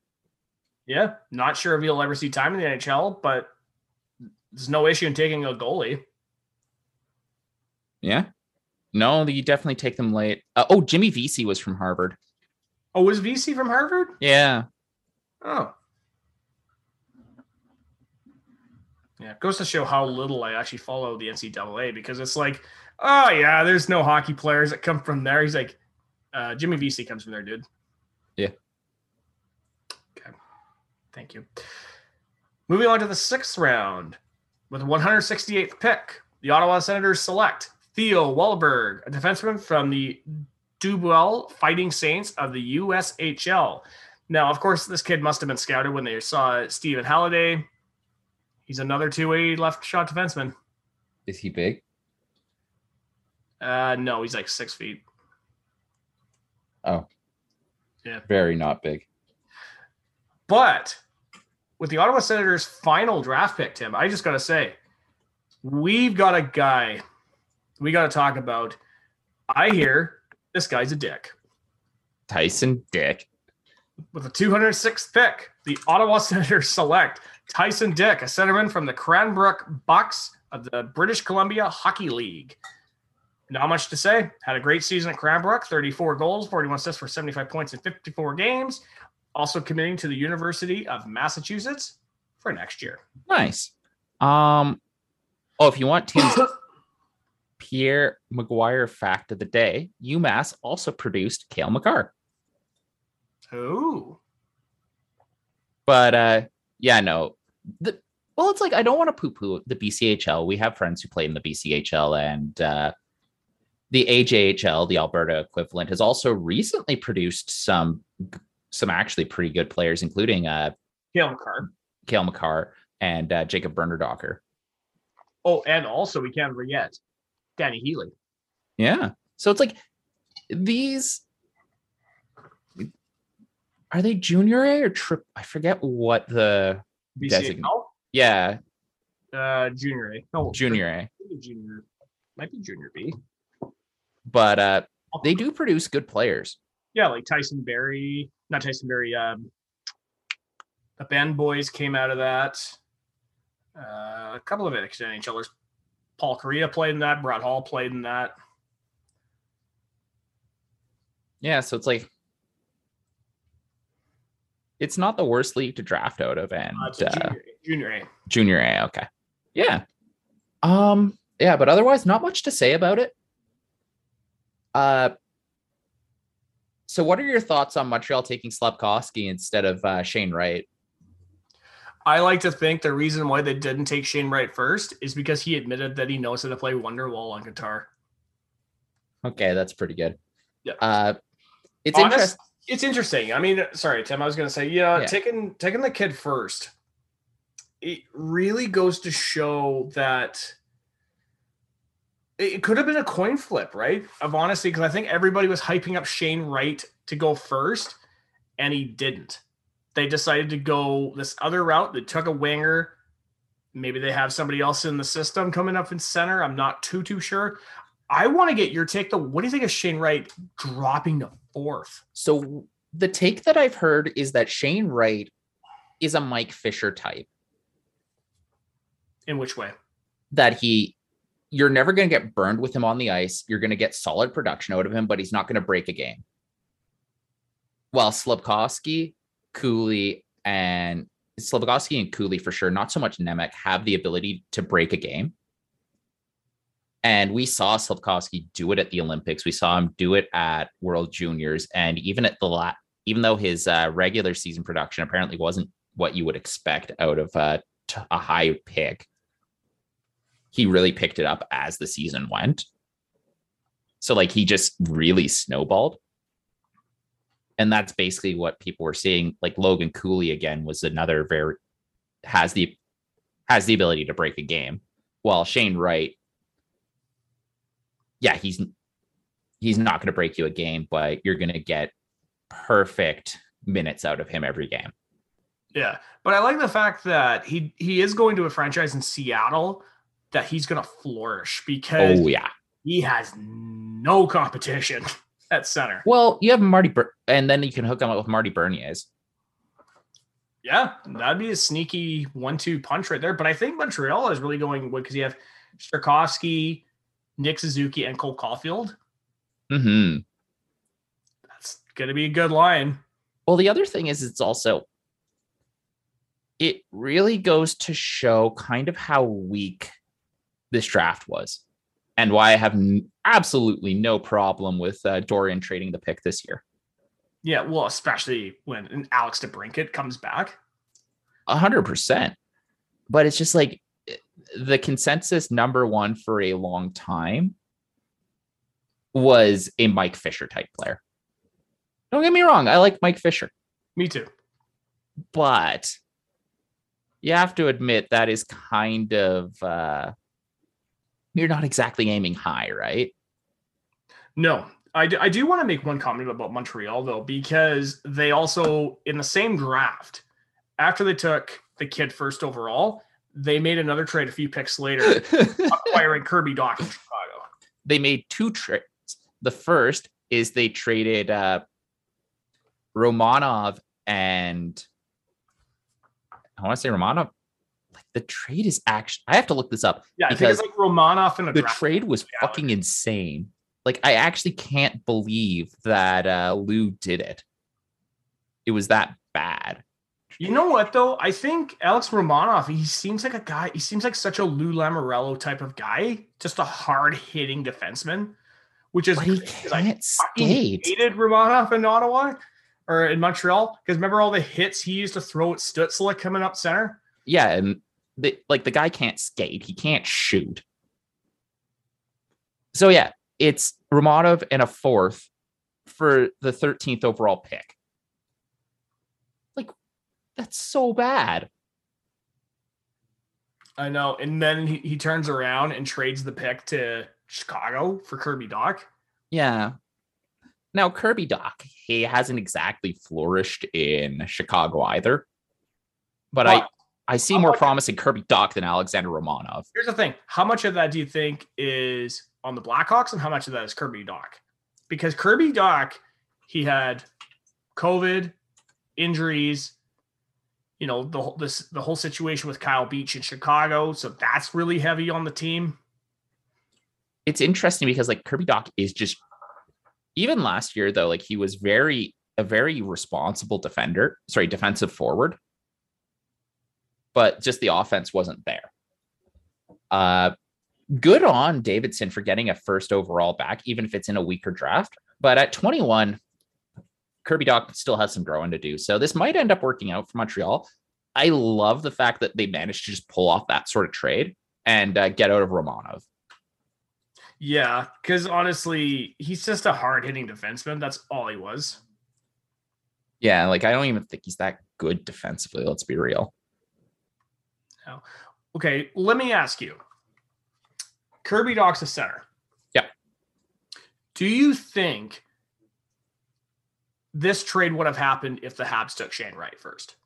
Yeah. Not sure if he'll ever see time in the NHL, but... there's no issue in taking a goalie. Yeah. No, you definitely take them late. Jimmy Vesey was from Harvard. Oh, was Vesey from Harvard? Yeah. Oh. Yeah, it goes to show how little I actually follow the NCAA because it's like, oh, yeah, there's no hockey players that come from there. He's like, Jimmy Vesey comes from there, dude. Yeah. Okay. Thank you. Moving on to the 6th round. With the 168th pick, the Ottawa Senators select Theo Walberg, a defenseman from the Dubuque Fighting Saints of the USHL. Now, of course, this kid must have been scouted when they saw Stephen Halliday. He's another two-way left-shot defenseman. Is he big? No, he's like 6 feet. Oh. Yeah. Very not big. But... with the Ottawa Senators' final draft pick, Tim, I just got to say, we've got a guy we got to talk about. I hear this guy's a dick. Tyson Dick. With the 206th pick, the Ottawa Senators select Tyson Dick, a centerman from the Cranbrook Bucks of the British Columbia Hockey League. Not much to say. Had a great season at Cranbrook, 34 goals, 41 assists for 75 points in 54 games. Also committing to the University of Massachusetts for next year. Nice. If you want to, Pierre Maguire fact of the day, UMass also produced Cale Makar. Oh. But, yeah, no. It's like, I don't want to poo-poo the BCHL. We have friends who played in the BCHL, and the AJHL, the Alberta equivalent, has also recently produced some actually pretty good players, including Cale Makar and Jacob Bernerdocker. Oh, and also we can't forget Danny Healy. Yeah. So it's like these, are they junior A or trip? I forget what the designation. Yeah. Junior A. No, junior A. Junior, might be junior B. But they do produce good players. Yeah, like Tyson Berry. Not Tyson Berry. The Bend Boys came out of that. A couple of NHLers. Paul Correa played in that. Brad Hall played in that. Yeah, so it's like... it's not the worst league to draft out of. And junior A. Junior A, okay. Yeah. Yeah, but otherwise, not much to say about it. So what are your thoughts on Montreal taking Slapkowski instead of Shane Wright? I like to think the reason why they didn't take Shane Wright first is because he admitted that he knows how to play Wonderwall on guitar. Okay, that's pretty good. Yeah. It's interesting. I mean, sorry, Tim, I was going to say, taking the kid first, it really goes to show that it could have been a coin flip, right? Of honesty, because I think everybody was hyping up Shane Wright to go first, and he didn't. They decided to go this other route. They took a winger. Maybe they have somebody else in the system coming up in center. I'm not too sure. I want to get your take, though. What do you think of Shane Wright dropping to fourth? So the take that I've heard is that Shane Wright is a Mike Fisher type. In which way? That you're never going to get burned with him on the ice. You're going to get solid production out of him, but he's not going to break a game. While Slabkovsky and Cooley, for sure, not so much Nemec, have the ability to break a game. And we saw Slabkovsky do it at the Olympics. We saw him do it at World Juniors. And even though his regular season production apparently wasn't what you would expect out of a high pick, he really picked it up as the season went. So he just really snowballed. And that's basically what people were seeing. Logan Cooley again was another has the ability to break a game. While Shane Wright, he's not going to break you a game, but you're going to get perfect minutes out of him every game. Yeah, but I like the fact that he is going to a franchise in Seattle that he's going to flourish because he has no competition. At center. Well, you have Marty, and then you can hook him up with Marty Bernier's. Yeah, that'd be a sneaky 1-2 punch right there. But I think Montreal is really going because you have Sturkovsky, Nick Suzuki, and Cole Caulfield. Mm-hmm. That's going to be a good line. Well, the other thing is it really goes to show kind of how weak this draft was. And why I have absolutely no problem with Dorian trading the pick this year. Yeah, well, especially when Alex DeBrincat comes back. 100%. But it's just the consensus number one for a long time was a Mike Fisher type player. Don't get me wrong. I like Mike Fisher. Me too. But you have to admit that is kind of... you're not exactly aiming high, right? No, I do want to make one comment about Montreal, though, because they also, in the same draft, after they took the kid first overall, they made another trade a few picks later, acquiring Kirby Dock in Chicago. They made two trades. The first is they traded Romanov and... I want to say Romanov. The trade is actually... I have to look this up. Yeah, because I think it's Romanov and the trade was fucking insane. I actually can't believe that Lou did it. It was that bad. You know what, though? I think Alex Romanov, he seems like a guy... He seems like such a Lou Lamoriello type of guy. Just a hard-hitting defenseman. Which is... But he can't skate. I hated Romanov in Ottawa or in Montreal. Because remember all the hits he used to throw at Stützle coming up center? Yeah, and... the guy can't skate. He can't shoot. So yeah, it's Romanov and a fourth for the 13th overall pick. That's so bad. I know. And then he turns around and trades the pick to Chicago for Kirby Dock. Yeah. Now Kirby Dock, he hasn't exactly flourished in Chicago either. But I see more promise in Kirby Dock than Alexander Romanov. Here's the thing. How much of that do you think is on the Blackhawks and how much of that is Kirby Dock? Because Kirby Dock, he had COVID, injuries, the whole situation with Kyle Beach in Chicago. So that's really heavy on the team. It's interesting because Kirby Dock is just, even last year though, he was a very responsible defensive forward. But just the offense wasn't there. Good on Davidson for getting a first overall back, even if it's in a weaker draft. But at 21, Kirby Dock still has some growing to do. So this might end up working out for Montreal. I love the fact that they managed to just pull off that sort of trade and get out of Romanov. Yeah, because honestly, he's just a hard-hitting defenseman. That's all he was. Yeah, like, I don't even think he's that good defensively. Let's be real. No. Okay, let me ask you. Kirby Dock's a center. Yeah. Do you think this trade would have happened if the Habs took Shane Wright first?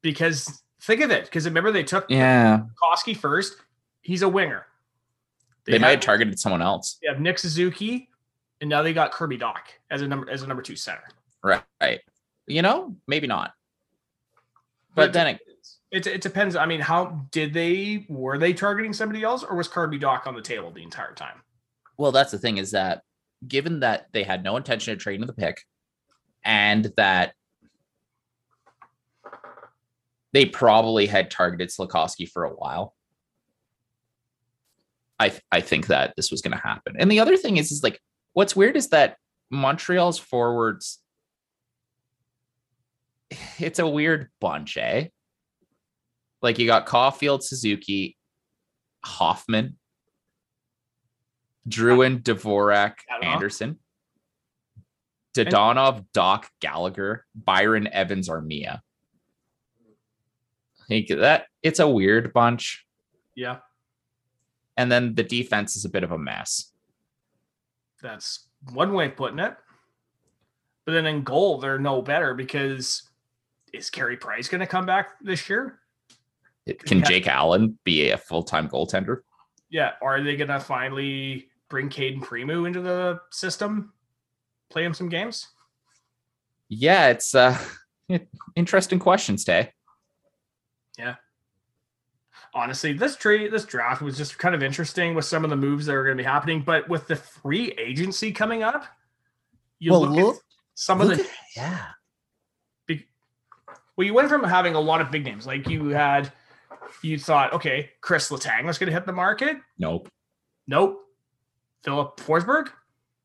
Because think of it. Because remember, they took Koski first. He's a winger. They might have targeted someone else. They have Nick Suzuki, and now they got Kirby Dock as a number two center. Right. You know, maybe not. But then it depends. I mean, were they targeting somebody else, or was Kirby Dock on the table the entire time? Well, that's the thing, is that given that they had no intention of trading the pick, and that they probably had targeted Slikoski for a while, I think that this was going to happen. And the other thing is like, what's weird is that Montreal's forwards, it's a weird bunch, eh? Like, you got Caulfield, Suzuki, Hoffman, Druin, Dvorak, Anderson, Dadonov, Doc, Gallagher, Byron, Evans, Armia. I think that it's a weird bunch. Yeah. And then the defense is a bit of a mess. That's one way of putting it. But then in goal, they're no better, because is Carey Price going to come back this year? Can Jake Allen be a full-time goaltender? Yeah. Are they going to finally bring Caden Primeau into the system? Play him some games? Yeah, it's interesting questions, Tay. Yeah. Honestly, this draft was just kind of interesting with some of the moves that are going to be happening. But with the free agency coming up, you went from having a lot of big names. Like, you thought, okay, Chris Letang was going to hit the market. Nope. Philip Forsberg.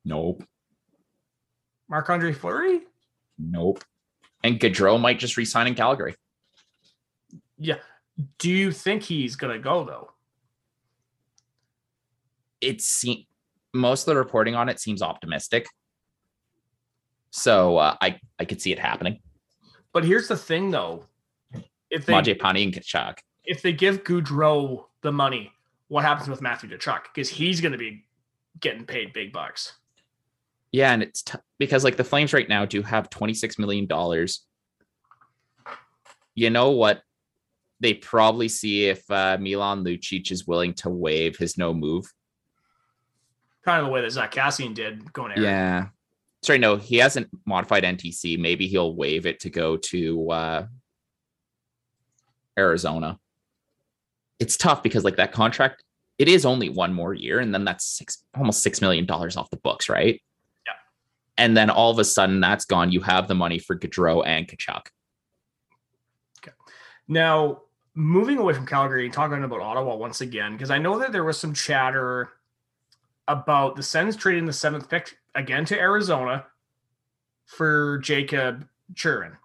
Nope. Marc-Andre Fleury. Nope. And Gaudreau might just re-sign in Calgary. Yeah. Do you think he's going to go, though? Most of the reporting on it seems optimistic. So I could see it happening. But here's the thing, though. Manjapani and Tkachuk. If they give Gaudreau the money, what happens with Matthew Tkachuk? Because he's going to be getting paid big bucks. Yeah, and it's because like the Flames right now do have $26 million. You know what? They probably see if Milan Lucic is willing to waive his no move. Kind of the way that Zach Kassian did going to Aaron. Yeah. Sorry, no, he hasn't modified NTC. Maybe he'll waive it to go to Arizona. It's tough because like that contract, it is only one more year, and then that's almost $6 million off the books, right? Yeah. And then all of a sudden that's gone. You have the money for Gaudreau and Tkachuk. Okay. Now, moving away from Calgary and talking about Ottawa once again, because I know that there was some chatter about the Sens trading the 7th pick again to Arizona for Jacob Chirrin.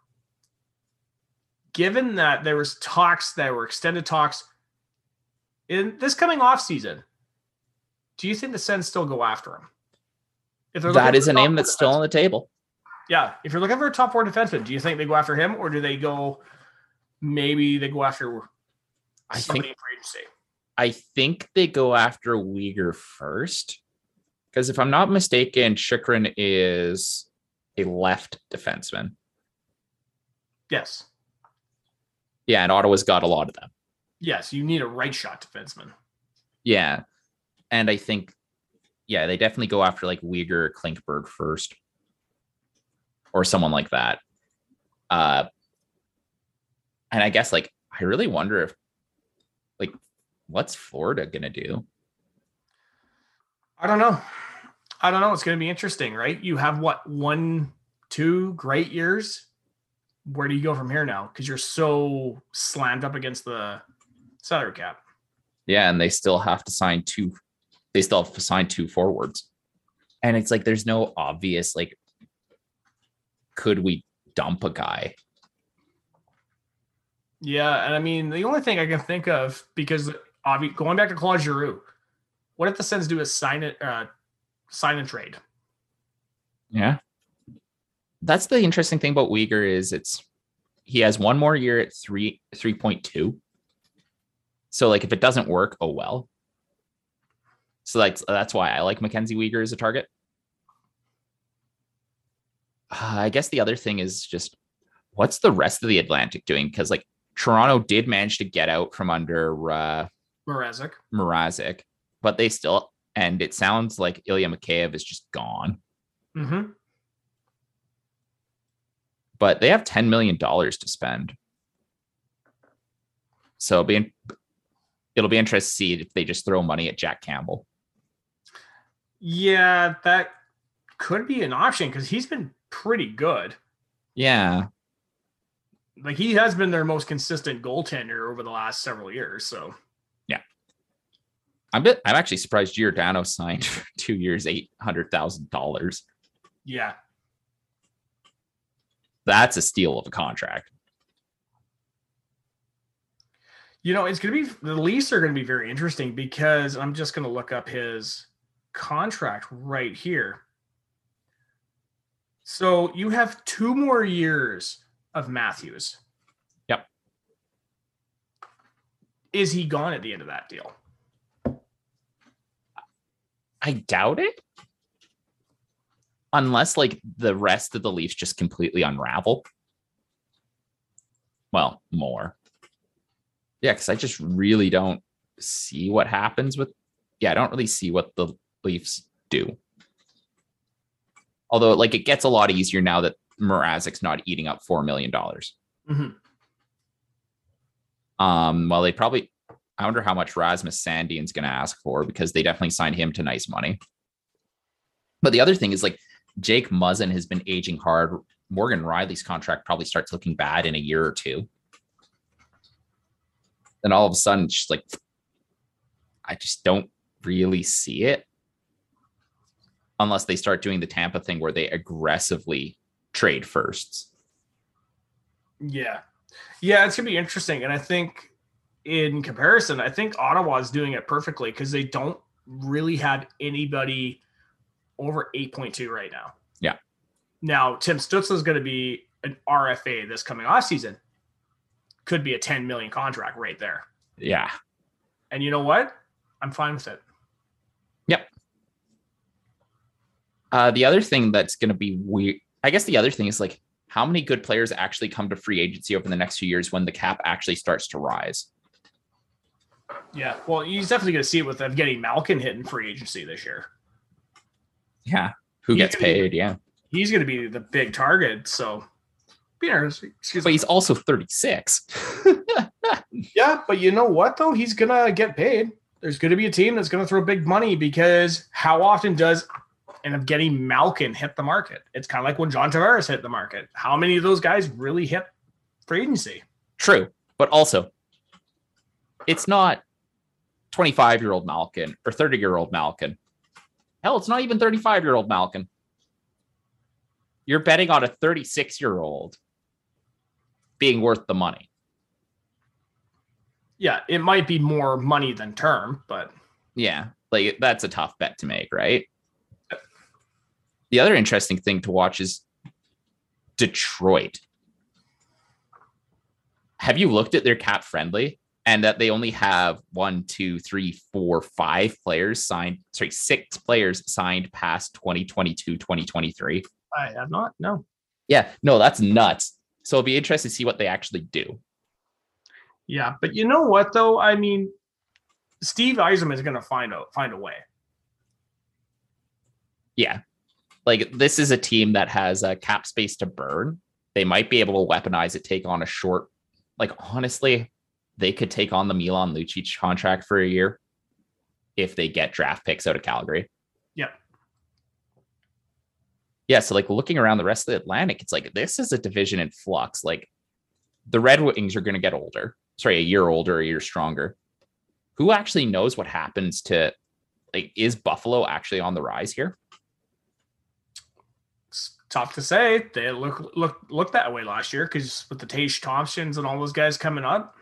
Given that there was talks that were extended talks in this coming offseason, do you think the Sens still go after him? If that is a name that's still on the table. Yeah. If you're looking for a top four defenseman, do you think they go after him, or do they go... Maybe they go after somebody in free agency. I think they go after Weegar first, because if I'm not mistaken, Chychrun is a left defenseman. Yes. Yeah, and Ottawa's got a lot of them. Yes, you need a right shot defenseman. Yeah, and I think, yeah, they definitely go after like Weegar or Klinkberg first, or someone like that. And I guess, like, I really wonder if, like, what's Florida going to do? I don't know. It's going to be interesting, right? You have, what, 1-2 great years? Where do you go from here now? Because you're so slammed up against the salary cap. Yeah, and they still have to sign two. They still have to sign two forwards. And it's like, there's no obvious, like, could we dump a guy? Yeah, and I mean, the only thing I can think of, because going back to Claude Giroux, what if the Sens do a sign and trade? Yeah. That's the interesting thing about Weegar is he has one more year at 3.2. So like if it doesn't work, oh well. So that's why I like MacKenzie Weegar as a target. I guess the other thing is just what's the rest of the Atlantic doing? Because like Toronto did manage to get out from under Mrazek, but they still, and it sounds like Ilya Mikheyev is just gone. Mm-hmm. But they have $10 million to spend. So it'll be interesting to see if they just throw money at Jack Campbell. Yeah, that could be an option because he's been pretty good. Yeah. Like he has been their most consistent goaltender over the last several years. So yeah. I'm actually surprised Giordano signed for 2 years, $800,000. Yeah. That's a steal of a contract. You know, it's going to be, the Leafs are going to be very interesting because I'm just going to look up his contract right here. So you have 2 more years of Matthews. Yep. Is he gone at the end of that deal? I doubt it. Unless like the rest of the Leafs just completely unravel. Well, more. Yeah, because I just really don't see what happens with. Yeah, I don't really see what the Leafs do. Although, like, it gets a lot easier now that Mrazek's not eating up $4 million. Mm-hmm. Well, they probably. I wonder how much Rasmus Sandin's going to ask for because they definitely signed him to nice money. But the other thing is like Jake Muzzin has been aging hard. Morgan Riley's contract probably starts looking bad in a year or two. Then all of a sudden, it's just like, I just don't really see it. Unless they start doing the Tampa thing where they aggressively trade firsts. Yeah. Yeah, it's going to be interesting. And I think in comparison, I think Ottawa's doing it perfectly because they don't really have anybody over 8.2 right now. Yeah. Now, Tim Stützle is going to be an RFA this coming offseason. Could be a $10 million contract right there. Yeah. And you know what? I'm fine with it. Yep. The other thing that's going to be weird, I guess the other thing is like how many good players actually come to free agency over the next few years when the cap actually starts to rise. Yeah. Well, you're definitely going to see it with Evgenii Malkin hitting free agency this year. Yeah. Who gets paid. Yeah. He's going to be the big target. So, but he's also 36. Yeah. But you know what though? He's going to get paid. There's going to be a team that's going to throw big money because how often does Evgenii Malkin hit the market? It's kind of like when John Tavares hit the market. How many of those guys really hit free agency? True. But also it's not 25-year-old Malkin or 30-year-old Malkin. Hell, it's not even 35-year-old Malkin. You're betting on a 36-year-old being worth the money. Yeah, it might be more money than term, but... Yeah, like that's a tough bet to make, right? The other interesting thing to watch is Detroit. Have you looked at their cap friendly? And that they only have 6 players signed past 2022, 2023. I have not, no. Yeah, no, that's nuts. So it'll be interesting to see what they actually do. Yeah, but you know what, though? I mean, Steve Yzerman is going to find a way. Yeah. Like, this is a team that has a cap space to burn. They might be able to weaponize it, take on a short... Like, honestly... They could take on the Milan Lucic contract for a year if they get draft picks out of Calgary. Yep. Yeah. So like looking around the rest of the Atlantic, it's like, this is a division in flux. Like the Red Wings are going to get a year stronger. Who actually knows what happens to like, is Buffalo actually on the rise here? tough to say. They looked that way last year because with the Tage Thompsons and all those guys coming up,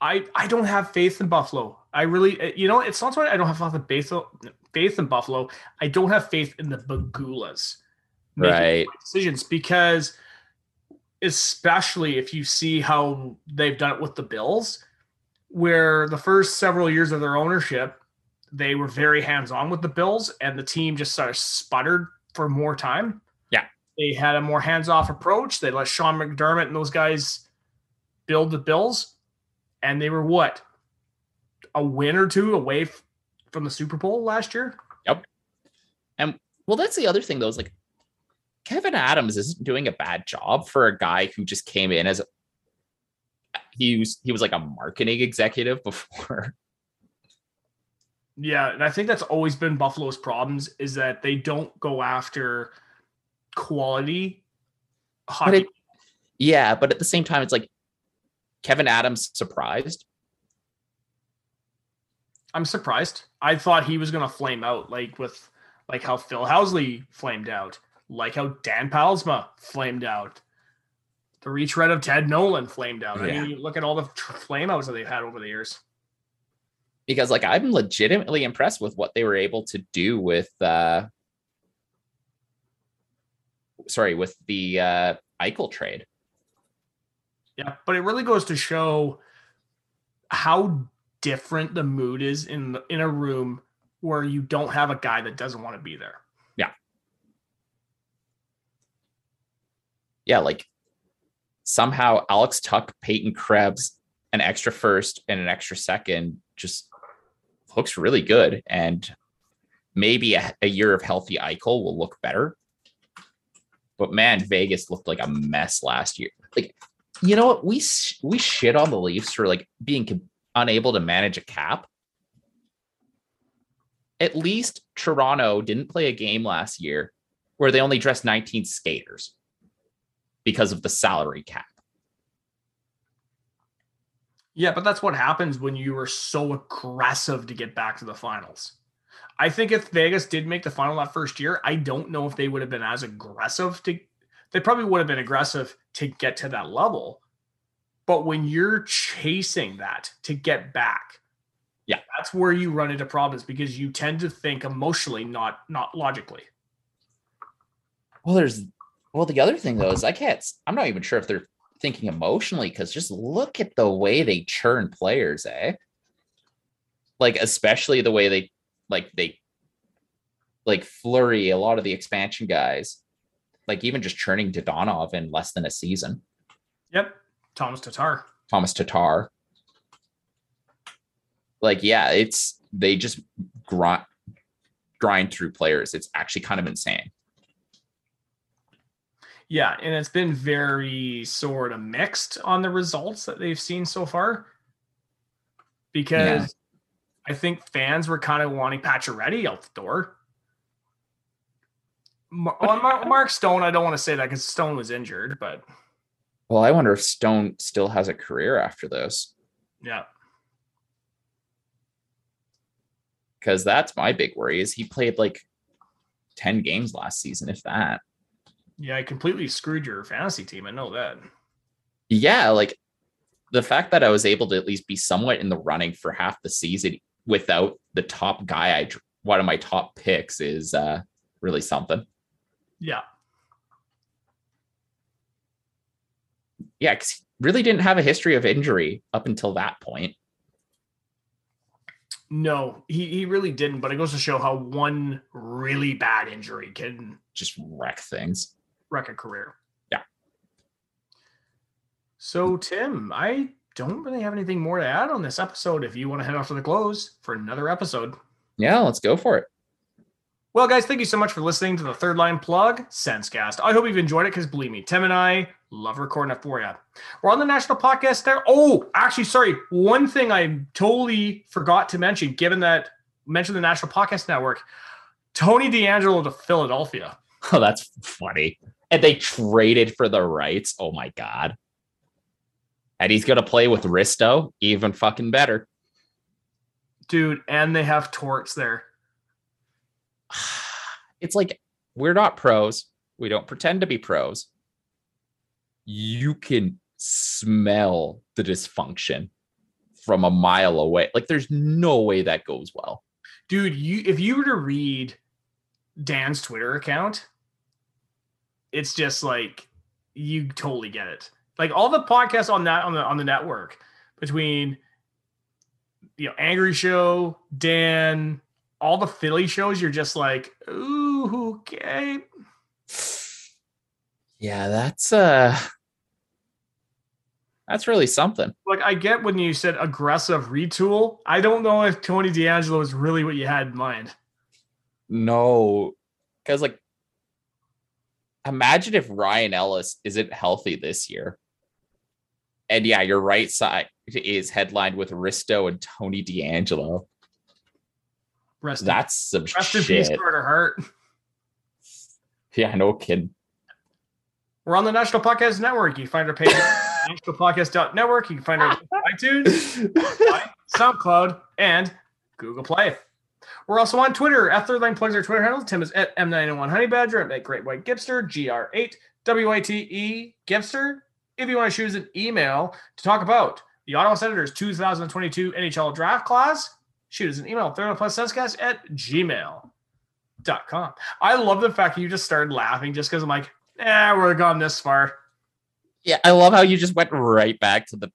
I don't have faith in Buffalo. I really, you know, it's not so I don't have faith in Buffalo. I don't have faith in the Bagoolas making right decisions, because especially if you see how they've done it with the Bills, where the first several years of their ownership, they were very hands-on with the Bills, and the team just sort of sputtered for more time. Yeah. They had a more hands-off approach. They let Sean McDermott and those guys build the Bills, and they were, what, a win or two away from the Super Bowl last year? Yep. And, well, that's the other thing, though, is, like, Kevin Adams isn't doing a bad job for a guy who just came in as he was like a marketing executive before. Yeah, and I think that's always been Buffalo's problems, is that they don't go after quality hockey. But at the same time, it's like Kevin Adams surprised. I'm surprised. I thought he was going to flame out, like how Phil Housley flamed out, like how Dan Palsma flamed out, the retread of Ted Nolan flamed out. Yeah. I mean, you look at all the flame outs that they've had over the years. Because, like, I'm legitimately impressed with what they were able to do with the Eichel trade. Yeah, but it really goes to show how different the mood is in a room where you don't have a guy that doesn't want to be there. Yeah. Yeah, like, somehow Alex Tuck, Peyton Krebs, an extra first and an extra second just looks really good, and maybe a year of healthy Eichel will look better. But man, Vegas looked like a mess last year. Like, you know what? We shit on the Leafs for like being unable to manage a cap. At least Toronto didn't play a game last year where they only dressed 19 skaters because of the salary cap. Yeah, but that's what happens when you are so aggressive to get back to the finals. I think if Vegas did make the final that first year, I don't know if they would have been as aggressive to. They probably would have been aggressive to get to that level. But when you're chasing that to get back, yeah, that's where you run into problems, because you tend to think emotionally, not logically. Well, the other thing though is I'm not even sure if they're thinking emotionally, because just look at the way they churn players, like especially the way they Fleury, a lot of the expansion guys, like even just churning Dadonov in less than a season. Yep. Thomas Tatar, like, yeah, it's, they just grind through players. It's actually kind of insane. Yeah, and it's been very sort of mixed on the results that they've seen so far, because I think fans were kind of wanting Pacioretty out the door. Mark Stone, I don't want to say that because Stone was injured, but... Well, I wonder if Stone still has a career after this. Yeah. Because that's my big worry, is he played like 10 games last season, if that. Yeah, I completely screwed your fantasy team. I know that. Yeah, like the fact that I was able to at least be somewhat in the running for half the season without the top guy, one of my top picks, is really something. Yeah. Yeah, because he really didn't have a history of injury up until that point. No, he really didn't, but it goes to show how one really bad injury can just wreck things. Wreck a career. Yeah. So, Tim, I don't really have anything more to add on this episode. If you want to head off to the close for another episode. Yeah, let's go for it. Well, guys, thank you so much for listening to the Third Line Plug Sensecast. I hope you've enjoyed it, because believe me, Tim and I love recording it for you. We're on the National Podcast there. Oh, actually, sorry. One thing I totally forgot to mention, given that mentioned the National Podcast Network, Tony DeAngelo to Philadelphia. Oh, that's funny. And they traded for the rights. Oh, my God. And he's going to play with Risto. Even fucking better. Dude, and they have Torts there. It's like We're not pros. We don't pretend to be pros. You can smell the dysfunction from a mile away. Like, there's no way that goes well. Dude, if you were to read Dan's Twitter account, it's just like, you totally get it. Like, all the podcasts on that, on the network, between, you know, Angry Show, Dan, all the Philly shows, you're just like, ooh, okay. Yeah, that's really something. Like, I get when you said aggressive retool. I don't know if Tony D'Angelo is really what you had in mind. No, because, like, imagine if Ryan Ellis isn't healthy this year. And yeah, your right side is headlined with Risto and Tony D'Angelo. That's some shit. Rest in peace, Carter Hart. Yeah, no kidding. We're on the National Podcast Network. You can find our page at nationalpodcast.network. You can find our iTunes, Spotify, SoundCloud, and Google Play. We're also on Twitter. At Third Line plugs our Twitter handle. Tim is at M901 Honey Badger. I'm at Great White Gipster, GR8WITE Gipster. If you want to choose an email to talk about the Ottawa Senators 2022 NHL draft class, shoot us an email, thirdandplussenseCast@gmail.com. I love the fact that you just started laughing just because I'm like, we're gone this far. Yeah, I love how you just went right back to the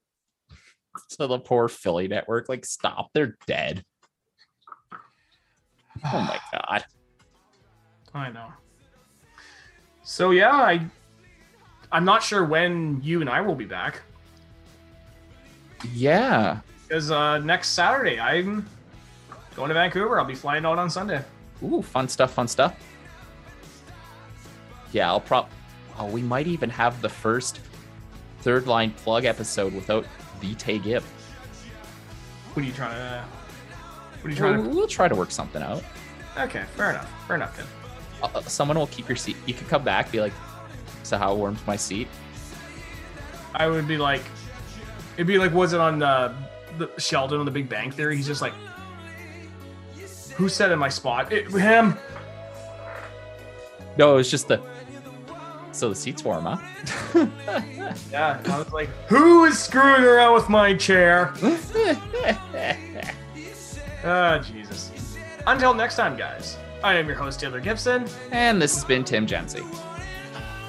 poor Philly network. Like, stop, they're dead. Oh my God. I know. So yeah, I'm not sure when you and I will be back. Yeah. Because next Saturday, I'm going to Vancouver. I'll be flying out on Sunday. Ooh, fun stuff. Yeah, I'll probably... Oh, we might even have the first Third Line plug episode without the Tay Gibb. We'll try to work something out. Okay, fair enough then. Someone will keep your seat. You can come back, be like, so how warm's my seat? I would be like... It'd be like, was it on the Sheldon on The Big Bang Theory? He's just like, who said in my spot? Him. No, it was just so the seat's warm, huh? Yeah, I was like, who is screwing around with my chair? Jesus. Until next time, guys, I am your host, Taylor Gibson. And this has been Tim Jassy.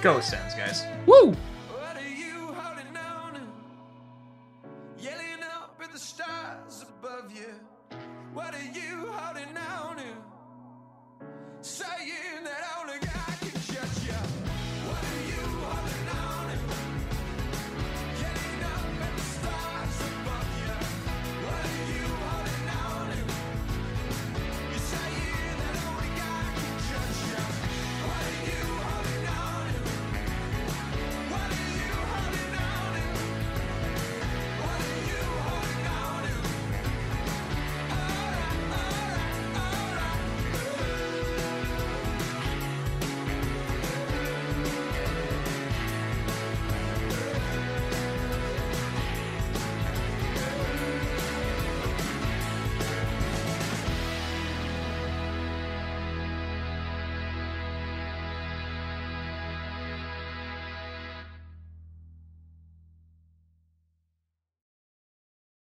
Go Sens, guys. Woo!